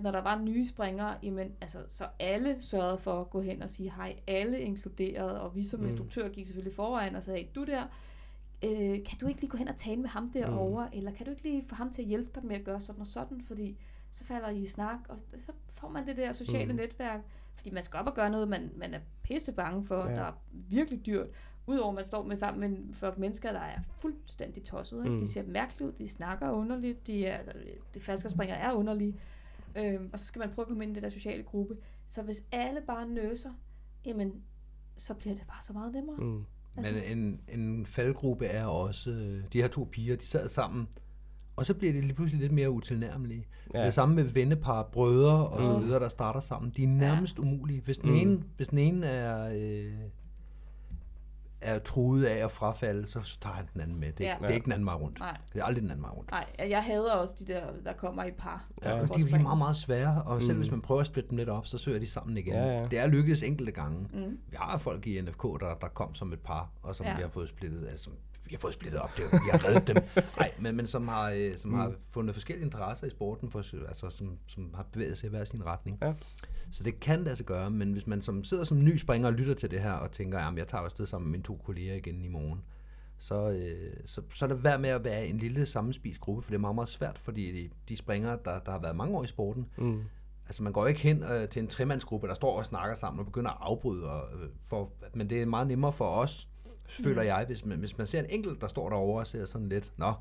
når der var nye springere, jamen, altså, så alle sørgede for at gå hen og sige hej, alle inkluderede, og vi som instruktør gik selvfølgelig foran og sagde, hey, du der, kan du ikke lige gå hen og tale med ham derovre, eller kan du ikke lige få ham til at hjælpe dig med at gøre sådan og sådan, fordi så falder I i snak, og så får man det der sociale netværk, fordi man skal op og gøre noget, man er pisse bange for, der er virkelig dyrt, udover man står med sammen med en flok mennesker, der er fuldstændig tosset, ikke? De ser mærkeligt ud, de snakker underligt, de falskerspringere er underlige, og så skal man prøve at komme ind i det der sociale gruppe, så hvis alle bare nøser, jamen, så bliver det bare så meget nemmere. Altså. Men en faldgruppe er også, de her to piger, de sad sammen, og så bliver det lige pludselig lidt mere utilnærmelige. Ja. Det samme med vennepar, brødre og så videre, der starter sammen. De er nærmest umulige. Hvis den ene er truet af at frafalde, så tager han den anden med. Det er ikke den anden vej rundt. Nej. Det er aldrig den anden vej rundt. Nej, jeg hader også de der kommer i par. Ja. Og de er meget, meget svære, og selv hvis man prøver at splitte dem lidt op, så søger de sammen igen. Ja, ja. Det er lykkedes enkelte gange. Vi har folk i NFK, der kom som et par, og som vi har fået splittet af, altså, vi har fået splittet op, vi har reddet dem. Nej, men som har fundet forskellige interesser i sporten, som har bevæget sig i hver sin retning. Ja. Så det kan det altså gøre, men hvis man sidder som ny springer og lytter til det her, og tænker, jamen jeg tager afsted sammen med mine to kolleger igen i morgen, så er det værd med at være en lille sammenspist gruppe, for det er meget, meget svært, fordi de springere, der har været mange år i sporten, altså man går ikke hen til en tremandsgruppe, der står og snakker sammen og begynder at afbryde, men det er meget nemmere for os, føler jeg, hvis man ser en enkelt, der står derovre og ser sådan lidt, nå,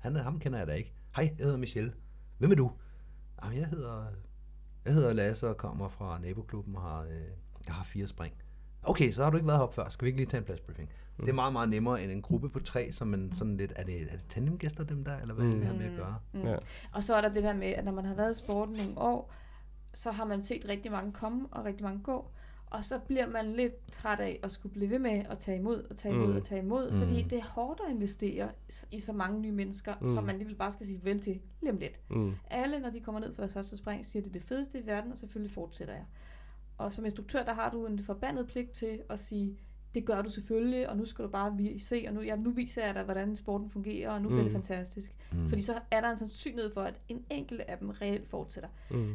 ham kender jeg da ikke. Hej, jeg hedder Michelle. Hvem er du? Jamen, jeg hedder Lasse og kommer fra naboklubben og har 4 spring. Okay, så har du ikke været heroppe før. Skal vi ikke lige tage en pladsbriefing? Det er meget, meget nemmere end en gruppe på 3, som man sådan lidt, er det tandemgæster dem der, eller hvad er det her med at gøre? Ja. Og så er der det der med, at når man har været i sporten nogle år, så har man set rigtig mange komme og rigtig mange gå. Og så bliver man lidt træt af at skulle blive ved med at tage imod, fordi det er hårdt at investere i så mange nye mennesker, som man alligevel bare skal sige vel til lige om lidt. Alle, når de kommer ned fra deres første spring, siger, at det er det fedeste i verden, og selvfølgelig fortsætter jeg. Og som instruktør, der har du en forbandet pligt til at sige, det gør du selvfølgelig, og nu skal du bare se, og nu viser jeg dig, hvordan sporten fungerer, og nu bliver det fantastisk. Fordi så er der en sandsynlighed for, at en enkelt af dem reelt fortsætter.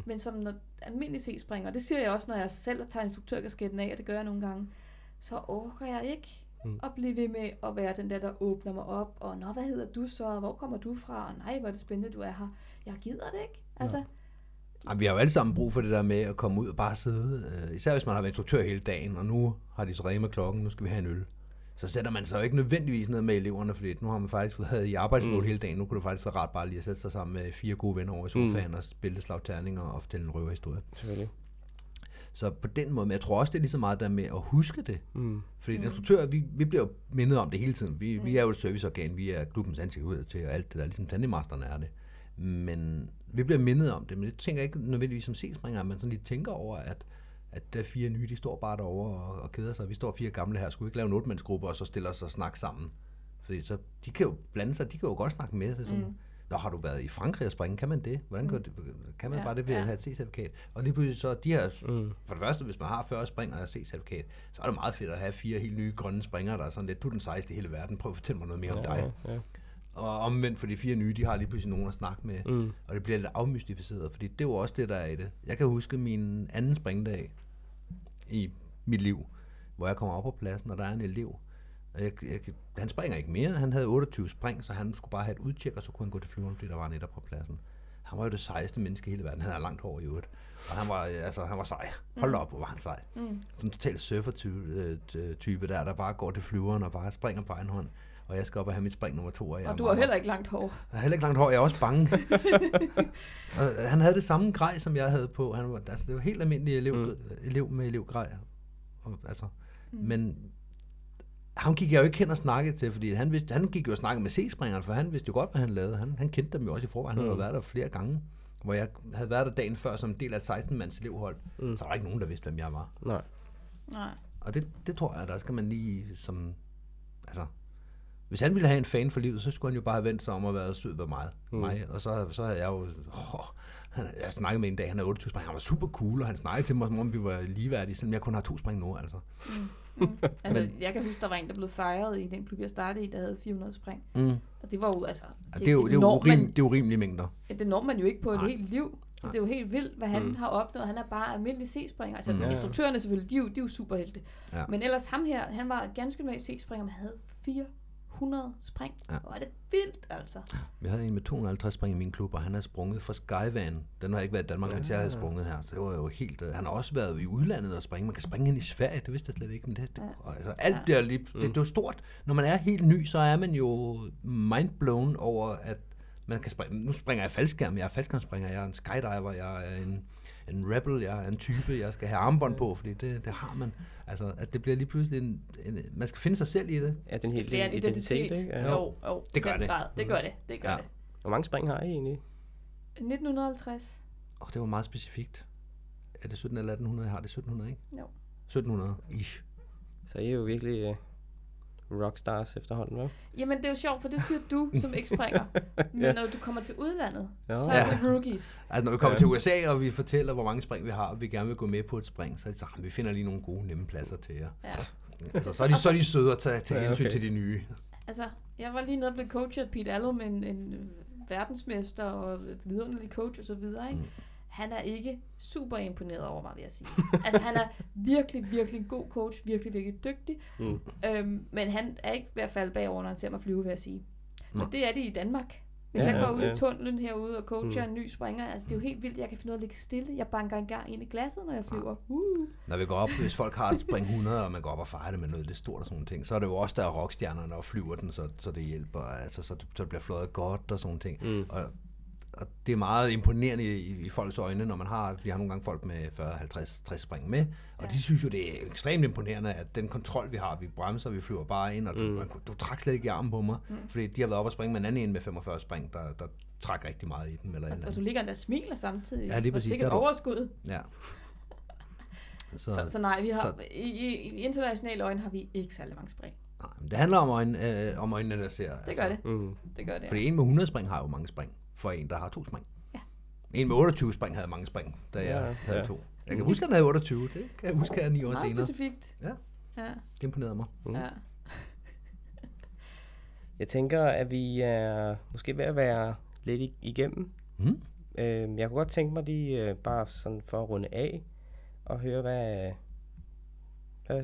Men som almindelig C-springer, det siger jeg også, når jeg selv tager instruktørkasketten af, og det gør jeg nogle gange, så orker jeg ikke at blive ved med at være den der åbner mig op, og nå, hvad hedder du så, hvor kommer du fra, og nej, hvor er det spændende, du er her. Jeg gider det ikke, altså. Ja. Jamen, vi har jo alle sammen brug for det der med at komme ud og bare sidde. Især hvis man har været instruktør hele dagen, og nu har de så ringet med klokken, nu skal vi have en øl. Så sætter man sig jo ikke nødvendigvis ned med eleverne, fordi nu har man faktisk været i arbejdsmål hele dagen. Nu kunne det faktisk være rart bare lige at sætte sig sammen med 4 gode venner over i sofaen og spille slagterninger og fortælle en røverhistorie. Selvfølgelig. Så på den måde, men jeg tror også, det er lige så meget der med at huske det. Fordi instruktører, vi bliver jo mindet om det hele tiden. Vi er jo et serviceorgan, vi er klubbens ansigt ud til, og alt det der, ligesom tandemasterne er det. Men vi bliver mindet om det, men det tænker jeg ikke nødvendigvis som C-springer, man sådan lige tænker over, at der 4 nye, de står bare derovre og keder sig. Vi står 4 gamle her, skulle ikke lave en 8-mandsgruppe, og så stiller os og snakke sammen. Fordi så, de kan jo blande sig, de kan jo godt snakke med sig. Sådan, nå, har du været i Frankrig og springe? Kan man det? Hvordan kan man bare det ved at have et C-certifikat? Og lige pludselig så, de her, for det første, hvis man har 40 springer og et C-certifikat, så er det meget fedt at have 4 helt nye grønne springere, der er sådan lidt, du er den sejeste i hele verden, prøv at fortælle mig noget mere om dig. Ja. Og omvendt for de 4 nye, de har lige pludselig nogen at snakke med, og det bliver lidt afmystificeret, fordi det er jo også det, der er i det. Jeg kan huske min anden springdag i mit liv, hvor jeg kommer op på pladsen, og der er en elev. Og han springer ikke mere, han havde 28 spring, så han skulle bare have et udtjek, og så kunne han gå til flyveren, fordi der var netop på pladsen. Han var jo det sejeste menneske i hele verden, han havde langt hår i øvrigt, og han var sej. Hold op, hvor var han sej. Sådan en total surfer-type der bare går til flyveren og bare springer på egen hånd. Og jeg skal op og have mit spring nummer 2. Og du har heller ikke langt hår. Jeg har heller ikke langt hår, jeg er også bange. Og han havde det samme grej, som jeg havde på. Han var, altså, det var helt almindelig elev med elevgrej. Og, altså, men ham gik jeg jo ikke hen og snakke til, fordi han gik jo og snakke med C-springerne, for han vidste jo godt, hvad han lavede. Han kendte dem jo også i forvejen. Han havde været der flere gange, hvor jeg havde været der dagen før som del af et 16-mands elevhold. Så var der ikke nogen, der vidste, hvem jeg var. Nej. Og det tror jeg, der skal man lige som... Altså, hvis han ville have en fan for livet, så skulle han jo bare have vendt sig om og været sød ved mig. Og så havde jeg jo Jeg snakkede med en dag, han havde 8 spring, han var super cool, og han snakkede til mig, som om vi var ligeværdige, selvom jeg kun har 2 spring nu, altså. Altså, men jeg kan huske, der var en, der blev fejret i den klub, jeg startede i, der havde 400 spring. Og det var jo, altså... Det er jo urimelige mængder. Ja, det når man jo ikke på et helt liv. Det er jo helt vildt, hvad han har opnået. Han er bare almindelig C-springer. Altså, instruktørerne selvfølgelig, de er jo superhelte. Ja. Men ellers ham her, han var ganske med C-springer, men havde 400 spring. Ja. Og er det vildt, altså. Jeg havde en med 250 spring i min klub, og han har sprunget fra Skyvan. Den har ikke været i Danmark, mens jeg havde sprunget her. Så det var jo helt... Han har også været i udlandet og springe. Man kan springe hen i Sverige, det vidste jeg slet ikke. Men det, altså, alt bliver lige... Det er jo stort. Når man er helt ny, så er man jo mindblown over, at man kan springe. Nu springer jeg faldskærm, jeg er faldskærmspringer, jeg er en skydiver, jeg er en rebel, jeg er en type, jeg skal have armbånd på, fordi det har man. Altså, at det bliver lige pludselig man skal finde sig selv i det. Ja, den helt det er en identitet, ikke? Ja. Jo, det gør det. Hvor mange spring har I egentlig? 1950. Og det var meget specifikt. Er det 17 eller 1800? Jeg har det 1700, ikke? Jo. 1700-ish. Så I er jo virkelig... rockstars efterhånden, hvad? Jamen, det er jo sjovt, for det siger du, som ikke springer. Men når du kommer til udlandet, så er vi rookies. Altså, når vi kommer til USA, og vi fortæller, hvor mange spring vi har, og vi gerne vil gå med på et spring, så er de så, vi finder lige nogle gode, nemme pladser til jer. Ja. Altså, så er de søde at tage hensyn til de nye. Altså, jeg var lige nede og blev coachet af Pete Allum, en verdensmester og vidunderlig coach og så videre, ikke? Han er ikke super imponeret over mig, vil jeg sige. Altså, han er virkelig, virkelig god coach, virkelig, virkelig dygtig. Men han er ikke ved at falde bagover, når han ser mig flyve, vil jeg sige. Og det er det i Danmark. Hvis jeg går ud i tunnelen herude og coacher en ny springer, altså, det er jo helt vildt, jeg kan finde ud af at ligge stille. Jeg banker engang ind i glasset, når jeg flyver. Når vi går op, hvis folk har et spring 100, og man går op og fejrer det med noget lidt stort og sådan ting, så er det jo også, der er rockstjernerne og flyver den, så det hjælper. Altså, så det bliver fløjet godt og sådan ting. Og det er meget imponerende i folks øjne, når man har, vi har nogle gange folk med 40, 50, 60 spring med, og de synes jo, det er ekstremt imponerende, at den kontrol, vi har, vi bremser, vi flyver bare ind, og du trak slet ikke i armen på mig, fordi de har været op og springe med en anden en med 45 spring, der trak rigtig meget i dem. Eller du ligger der og smiler samtidig, og sikkert overskud. Ja. Så nej, vi har, i internationale øjne har vi ikke særlig mange spring. Nej, men det handler om øjnene, der ser. Det gør det. Det gør det. Fordi en med 100 spring har jo mange spring. For en, der har 2 spring. Ja. En med 28 spring havde mange spring, da jeg havde 2. Jeg kan huske, at han havde 28. Det kan jeg huske, at jeg 9 år senere. Meget specifikt. Ja. Det imponerede mig. Ja. Jeg tænker, at vi er måske ved at være lidt igennem. Jeg kunne godt tænke mig lige bare sådan for at runde af og høre,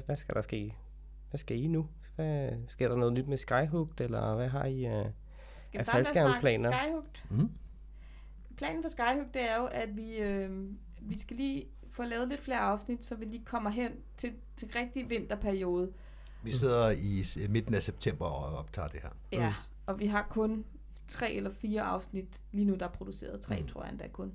hvad skal der ske? Hvad skal I nu? Sker der noget nyt med Skyhook, eller hvad har I... Skal vi faktisk snakke Skyhook? Planen for Skyhook, det er jo, at vi skal lige få lavet lidt flere afsnit, så vi lige kommer hen til rigtig vinterperiode. Vi sidder i midten af september og optager det her. Ja, og vi har kun 3 eller 4 afsnit lige nu, der er produceret. 3, tror jeg endda kun.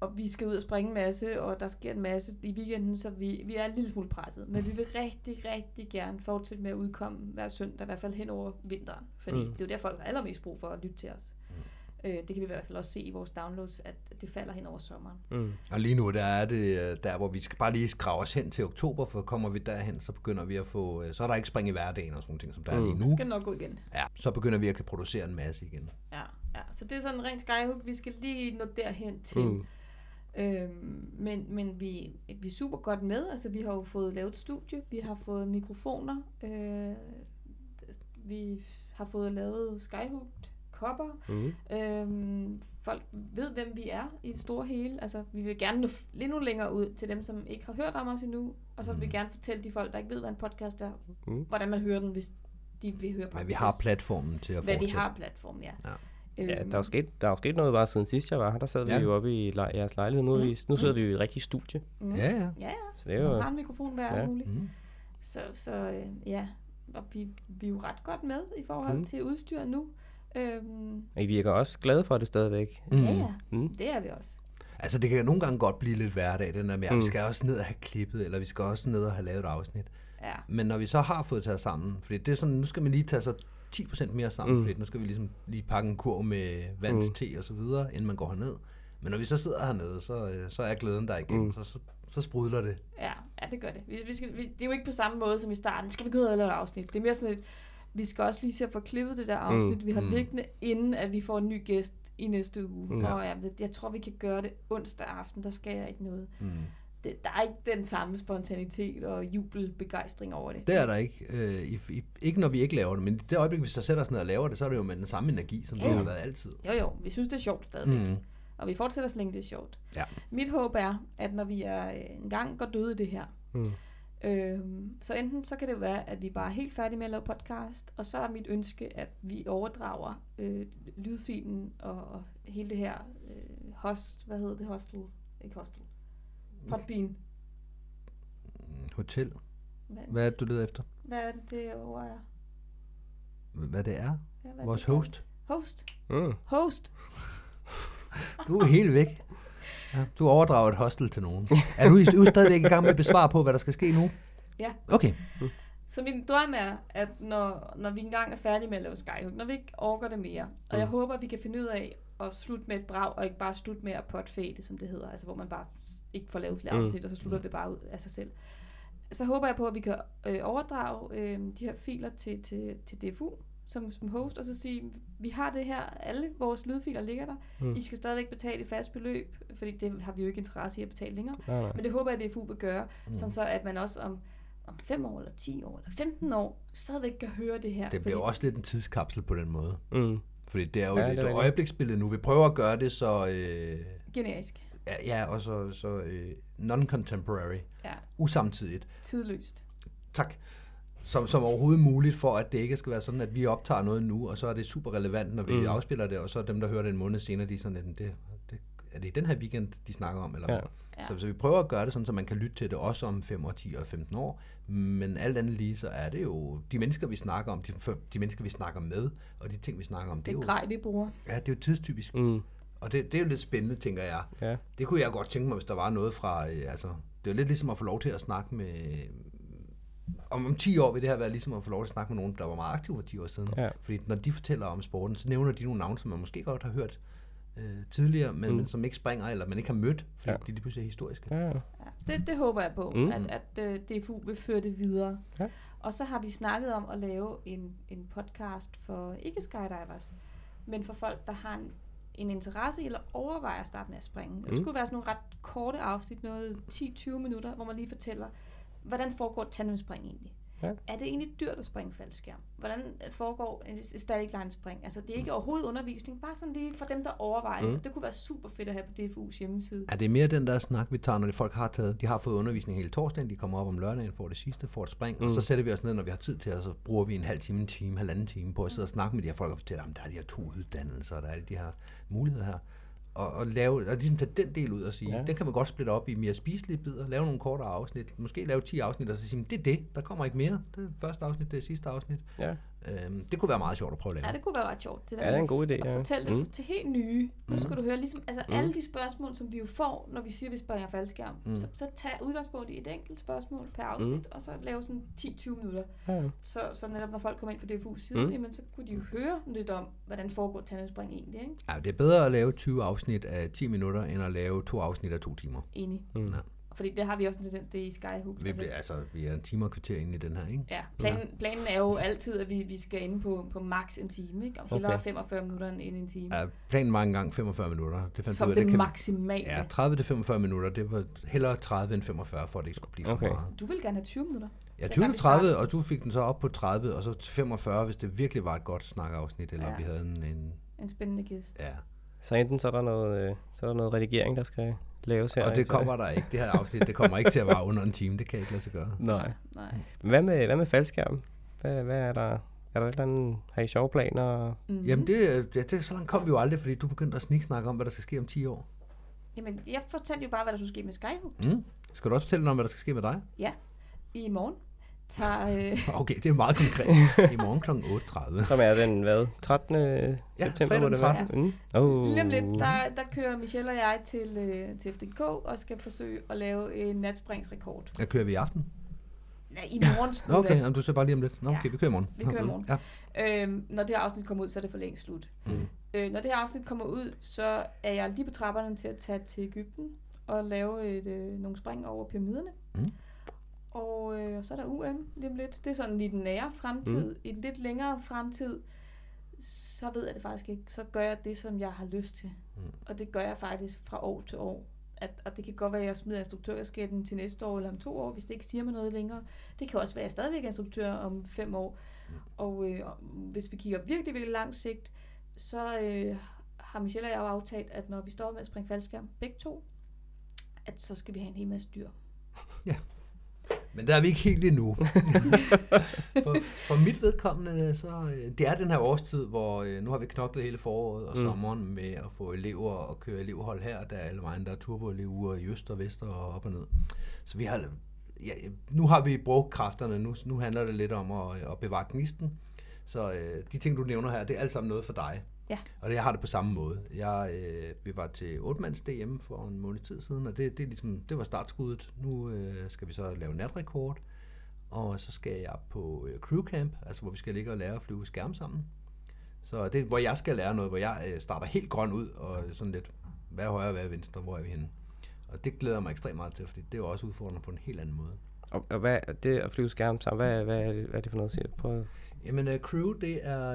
Og vi skal ud og springe en masse, og der sker en masse i weekenden, så vi er en lille smule presset. Men vi vil rigtig, rigtig gerne fortsætte med at udkomme hver søndag, i hvert fald hen over vinteren. Fordi det er jo der, folk har allermest brug for at lytte til os. Det kan vi i hvert fald også se i vores downloads, at det falder hen over sommeren. Og lige nu, der er det der, hvor vi skal bare lige skrave os hen til oktober, for kommer vi derhen, så begynder vi at få... Så er der ikke spring i hverdagen og sådan nogle ting, som der er lige nu. Det skal nok gå igen. Ja, så begynder vi at kan producere en masse igen. Ja, så det er sådan en ren Skyhook, vi skal lige nå derhen til. Men vi er super godt med, altså vi har jo fået lavet studie, vi har fået mikrofoner, vi har fået lavet Skyhook, kopper. Folk ved, hvem vi er i det store hele. Altså, vi vil gerne nå lidt nu længere ud til dem, som ikke har hørt om os endnu, og så vil vi gerne fortælle de folk, der ikke ved, hvad en podcast er, hvordan man hører den, hvis de vil høre podcast. Men vi har platformen til at fortsætte. Vi har platformen, ja. Ja, der er jo sket noget bare siden sidst jeg var her. Der sad vi jo oppe i jeres lejlighed. Nu sidder vi jo i et rigtigt studie. Ja. Så det er jo... Vi har en mikrofon hver muligt. Så og vi er jo ret godt med i forhold til udstyr nu. I virker også glade for det stadigvæk. Ja, det er vi også. Altså det kan nogle gange godt blive lidt hverdag, den der med, vi skal også ned og have klippet, eller vi skal også ned og have lavet et afsnit. Ja. Men når vi så har fået taget sammen, fordi det er sådan, nu skal man lige tage sig 10% mere sammen, fordi nu skal vi ligesom lige pakke en kurv med vand til te og så videre, inden man går herned. Men når vi så sidder hernede, så er glæden der igen, så sprudler det. Ja, det gør det. Det er jo ikke på samme måde som i starten, skal vi gå ud og lave et afsnit. Det er mere sådan et, Vi skal også lige se at få klippet det der afsnit, vi har liggende, inden at vi får en ny gæst i næste uge. Ja. Og jeg tror, vi kan gøre det onsdag aften, der skal jeg ikke noget. Mm. Der er ikke den samme spontanitet og jubelbegejstring over det. Det er der ikke. Ikke når vi ikke laver det, men i det øjeblik, vi så sætter os ned og laver det, så er det jo med den samme energi, som det har været altid. Jo, vi synes, det er sjovt stadigvæk. Mm. Og vi fortsætter så længe det er sjovt. Ja. Mit håb er, at når vi engang går døde i det her, så enten så kan det være, at vi bare er helt færdige med at lave podcast, og så er mit ønske, at vi overdrager lydfilen og hele det her Podbean. Hotel. Hvad er det, du leder efter? Hvad er det, det ord er? Hvad det er? Ja, hvad vores det host. Host. Du er helt væk. Ja, du overdrager et hostel til nogen. Er du stadigvæk i gang med at besvare på, hvad der skal ske nu? Ja. Okay. Så min drøm er, at når vi engang er færdige med at lave Skyhook, når vi ikke orker det mere, og jeg håber, at vi kan finde ud af at slutte med et brag, og ikke bare slutte med at potfade, som det hedder, altså hvor man bare ikke får lavet flere afsnit, og så slutter det bare ud af sig selv. Så håber jeg på, at vi kan overdrage de her filer til DFU som host, og så sige, vi har det her, alle vores lydfiler ligger der, I skal stadigvæk betale et fast beløb, fordi det har vi jo ikke interesse i at betale længere, nej. Men det håber jeg, at DFU vil gøre, sådan så at man også om 5 år, eller 10 år, eller 15 år, stadigvæk kan høre det her. Det bliver også lidt en tidskapsel på den måde. Mm. Fordi det er jo et øjebliksbillede nu. Vi prøver at gøre det så... generisk. Ja, og så non-contemporary. Ja. Usamtidigt. Tidløst. Tak. Som overhovedet muligt, for at det ikke skal være sådan, at vi optager noget nu, og så er det super relevant, når vi afspiller det, og så dem, der hører det en måned senere, de er sådan lidt, er det den her weekend, de snakker om? Eller hvad? Så vi prøver at gøre det sådan, så man kan lytte til det også om 5 og 10 og 15 år. Men alt andet lige, så er det jo de mennesker, vi snakker om, de mennesker, vi snakker med, og de ting, vi snakker om. Det er grej, vi bruger. Ja, det er jo tidstypisk. Mm. Og det er jo lidt spændende, tænker jeg. Ja. Det kunne jeg godt tænke mig, hvis der var noget fra... det er jo lidt ligesom at få lov til at snakke med... Om 10 år vil det her være ligesom at få lov til at snakke med nogen, der var meget aktiv for 10 år siden. Ja. Fordi når de fortæller om sporten, så nævner de nogle navne, som man måske godt har hørt tidligere, men som ikke springer, eller man ikke har mødt, fordi de lige pludselig er historiske. Ja. Det håber jeg på, at DFU vil føre det videre. Ja. Og så har vi snakket om at lave en podcast for ikke skydivers, men for folk, der har en interesse eller overvejer at starte med at springe. Det skulle være sådan nogle ret korte afsnit, noget 10-20 minutter, hvor man lige fortæller, hvordan foregår tandemspring egentlig? Ja. Er det egentlig dyrt at springe faldskærm? Hvordan foregår en static line spring? Altså, det er ikke overhovedet undervisning, bare sådan lige for dem, der overvejer det. Det kunne være super fedt at have på DFU's hjemmeside. Er det mere den der snak, vi tager, når folk har taget? De har fået undervisning hele torsdagen, de kommer op om lørdagen, får det sidste, får et spring, og så sætter vi os ned, når vi har tid til, og så bruger vi en halv time, en time, halvanden time på at sidde og snakke med de her folk og fortælle, at der er de her 2 uddannelser, og der er alle de her muligheder her. Og lave, og ligesom tage den del ud og sige, den kan man godt splitte op i mere spiselige bidder, lave nogle kortere afsnit, måske lave 10 afsnit, og så sige, det er det, der kommer ikke mere. Det er første afsnit, det er sidste afsnit. Ja. Det kunne være meget sjovt at prøve at lave. Ja, det kunne være ret sjovt. Det der er en god idé. At fortælle det til helt nye. Nu skal du høre, ligesom, altså alle de spørgsmål, som vi jo får, når vi siger, vi springer faldskærm, så tag udgangspunkt i et enkelt spørgsmål per afsnit, og så lave sådan 10-20 minutter. Ja. Så netop når folk kommer ind på DFU's side, jamen, så kunne de jo høre lidt om, hvordan foregår tandemspring egentlig. Ikke? Ja, det er bedre at lave 20 afsnit af 10 minutter, end at lave 2 afsnit af 2 timer. Enig. Ja. Fordi det har vi også en tendens til i Skyhook. Vi er en time og kvarter inde i den her, ikke? Ja, planen er jo altid, at vi skal inde på maks en time, ikke? Og hellere 45 minutter end en time. Ja, planen var engang 45 minutter. Som det maksimale. Ja, 30-45 minutter. Det var hellere 30 end 45, for at det ikke skulle blive for meget. Du ville gerne have 20 minutter. Ja, 20-30, og du fik den så op på 30, og så 45, hvis det virkelig var et godt snakkeafsnit, eller vi havde en spændende gæst. Ja. Så enten så er der noget redigering, der skal... Her, og det kommer der ikke. Det her afsnit, det kommer ikke til at være under en time. Det kan jeg ikke lade sig gøre. Nej. Hvad med faldskærm? Hvad er der? Er der et eller andet, har I sjove planer? Jamen, det så langt kom vi jo aldrig, fordi du begyndte at sniksnakke om, hvad der skal ske om 10 år. Jamen, jeg fortalte jo bare, hvad der skulle ske med Skyhook. Skal du også fortælle noget om, hvad der skal ske med dig? Ja, i morgen. Okay, det er meget konkret. I morgen kl. 8:30. Som er den, 13. september? Ja, fredag den 13. Ja. Lige om lidt, der kører Michelle og jeg til FDK og skal forsøge at lave en natspringsrekord. Ja, kører vi i aften? Ja, i morgen skulle det. Okay, du ser bare lige om lidt. Nå, okay, vi kører i morgen. Vi kører i morgen. Ja. Når det her afsnit kommer ud, så er det for længe slut. Når det her afsnit kommer ud, så er jeg lige på trapperne til at tage til Egypten og lave nogle spring over pyramiderne. Og så er der UM lige om lidt. Det er sådan i den nære fremtid. I den lidt længere fremtid, så ved jeg det faktisk ikke. Så gør jeg det, som jeg har lyst til. Og det gør jeg faktisk fra år til år. Og det kan godt være, at jeg smider instruktørskabet til næste år eller om 2 år, hvis det ikke siger mig noget længere. Det kan også være, at jeg stadigvæk er instruktør om 5 år. Og hvis vi kigger virkelig, virkelig langt sigt, så har Michelle og jeg jo aftalt, at når vi står med at springe faldskærm, begge to, at så skal vi have en hel masse dyr. Ja. Men der er vi ikke helt endnu. For mit vedkommende, så det er den her årstid, hvor nu har vi knoklet hele foråret og sommeren med at få elever og køre elevhold her, der er alle vejen, der er turboelever i øst og vest og op og ned. Så vi har, ja, nu har vi brugt kræfterne, nu handler det lidt om at bevare gnisten. Så de ting, du nævner her, det er alt sammen noget for dig. Ja. Og jeg har det på samme måde. Vi var til 8-mands DM for en måned tid siden, og det ligesom, det var startskuddet. Nu skal vi så lave natrekord, og så skal jeg på crewcamp, altså hvor vi skal ligge og lære at flyve skærm sammen. Så det er, hvor jeg skal lære noget, hvor jeg starter helt grøn ud, og sådan lidt, hvad er højre, hvad er venstre, hvor er vi henne? Og det glæder mig ekstremt meget til, fordi det er også udfordrende på en helt anden måde. Og hvad det at flyve skærm sammen, hvad er det for noget, siger på? Jamen, crew, det er...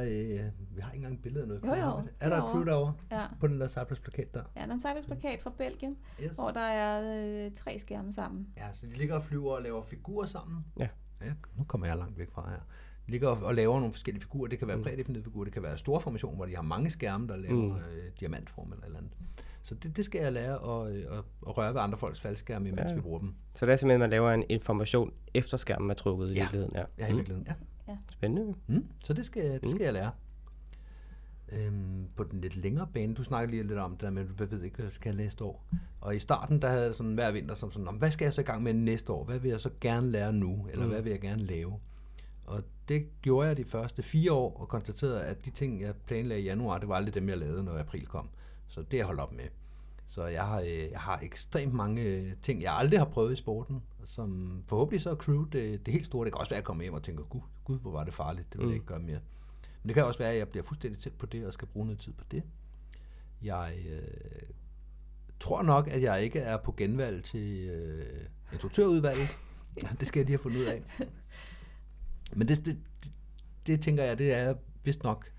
vi har ikke engang billeder noget. Jo. Er der et crew derovre? Ja. På den der sejlpladsplakat der? Ja, der er en sejlpladsplakat fra Belgien, yes. Hvor der er 3 skærme sammen. Ja, så de ligger og flyver og laver figurer sammen. Ja. Nu kommer jeg langt væk fra her. De ligger og laver nogle forskellige figurer. Det kan være prædefinerede figurer, det kan være store formationer, hvor de har mange skærme, der laver diamantform eller et eller andet. Så det skal jeg lære at røre ved andre folks faldskærme, mens vi bruger dem. Så det er simpelthen, man laver en information efter skærmen er trukket i virkeligheden? Ja, i virkeligheden, ja. Ja. Spændende. Så det skal jeg lære. På den lidt længere bane, du snakkede lige lidt om det der, men jeg ved ikke, hvad jeg skal næste år. Og i starten, der havde jeg sådan hver vinter som sådan, hvad skal jeg så i gang med næste år? Hvad vil jeg så gerne lære nu? Eller hvad vil jeg gerne lave? Og det gjorde jeg de første 4 år, og konstaterede, at de ting, jeg planlagde i januar, det var aldrig dem, jeg lavede, når april kom. Så det er jeg holdt op med. Så jeg har ekstremt mange ting, jeg aldrig har prøvet i sporten, som forhåbentlig så er crew det helt store. Det kan også være, at jeg kommer hjem og tænker, gud, hvor var det farligt, det vil jeg ikke gøre mere. Men det kan også være, at jeg bliver fuldstændig tæt på det, og skal bruge noget tid på det. Jeg tror nok, at jeg ikke er på genvalg til instruktørudvalget. Det skal jeg lige have fundet ud af. Men det tænker jeg, det er vist nok,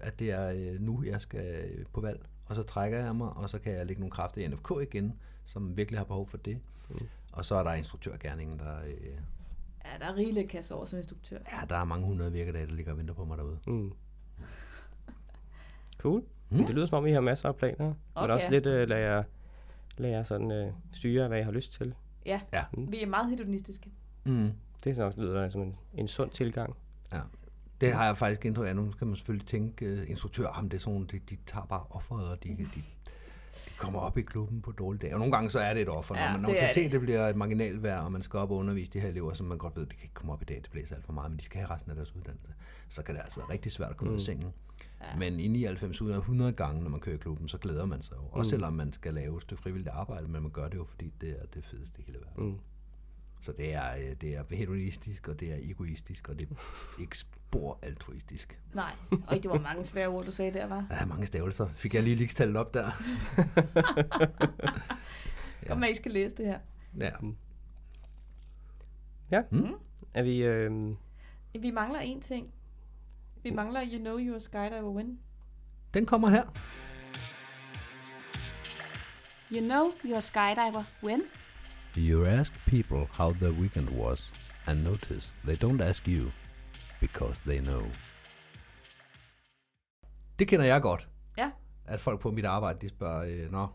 at det er nu, jeg skal på valg. Og så trækker jeg mig, og så kan jeg lægge nogle kræfter i NFK igen, som virkelig har behov for det. Og så er der instruktørgerningen, der... Ja, der er rigeligt kasse over som instruktør. Ja, der er mange 100 virkedage, der ligger og venter på mig derude. Cool. Det lyder som om, I har masser af planer. Okay. Men også lidt lader sådan styre, hvad I har lyst til. Ja. Vi er meget hedonistiske. Det sådan også lyder som en sund tilgang. Ja. Det har jeg faktisk indtryk af. Nu kan man selvfølgelig tænke, instruktører, ham det er sådan, de tager bare offeret, og de kommer op i klubben på dårlige dage. Og nogle gange så er det et offer, ja, når man kan se, at det bliver et marginalt vejr, og man skal op og undervise de her elever, som man godt ved, at de kan ikke komme op i dag, det blæser alt for meget, men de skal have resten af deres uddannelse. Så kan det altså være rigtig svært at komme ud af sengen. Ja. Men i 99 ud af 100 gange, når man kører i klubben, så glæder man sig jo. Også selvom man skal lave et stykke frivilligt arbejde, men man gør det jo, fordi det er det fedeste i hele verden. Så det er hedonistisk, og det er egoistisk, og det er ikke spor altruistisk. Nej, og det var mange svære ord, du sagde der, var. Ja, mange stavelser. Fik jeg lige ligestallet op der. Kom med, I skal læse det her. Ja. Er vi... Vi mangler en ting. Vi mangler You Know You're a Skydiver Win. Den kommer her. You Know You're a Skydiver Win. You ask people how their weekend was, and notice they don't ask you, because they know. Det kender jeg godt. Ja. At folk på mit arbejde, de spørger, nå,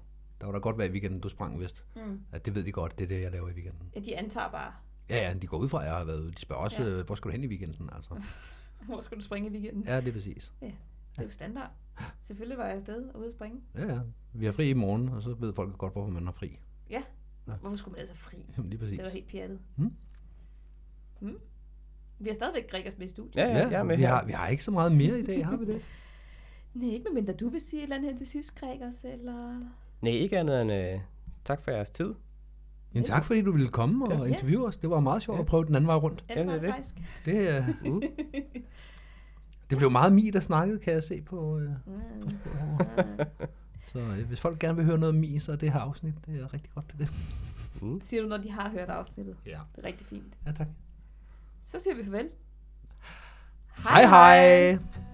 der var da godt være i weekenden, du sprang vist. At det ved de godt, det er det, jeg laver i weekenden. Ja, de antager bare. Ja, de går ud fra, at jeg har været ude. De spørger også, hvor skal du hen i weekenden, altså. Hvor skal du springe i weekenden? Ja, det er præcis. Ja, det er jo standard. Selvfølgelig var jeg afsted og ude at springe. Ja, vi har fri i morgen, og så ved folk godt, hvorfor man har fri. Ja. Hvorfor skulle man altså fri? Jamen, lige præcis. Det var helt pjattet. Vi har stadigvæk Gregers med i studiet. Ja, med vi har ikke så meget mere i dag, har vi det? Nej, ikke medmindre du vil sige et eller andet her til sidst, Gregers, eller... Nej, ikke andet end tak for jeres tid. Ja, tak fordi du ville komme og interviewe os. Det var meget sjovt at prøve den anden vej rundt. Ja, det var det faktisk. Det blev meget mig, der snakkede, kan jeg se på... Så hvis folk gerne vil høre noget om mig, så er det her afsnit, det er rigtig godt til det. siger du, når de har hørt afsnittet. Ja. Det er rigtig fint. Ja, tak. Så siger vi farvel. Hej hej!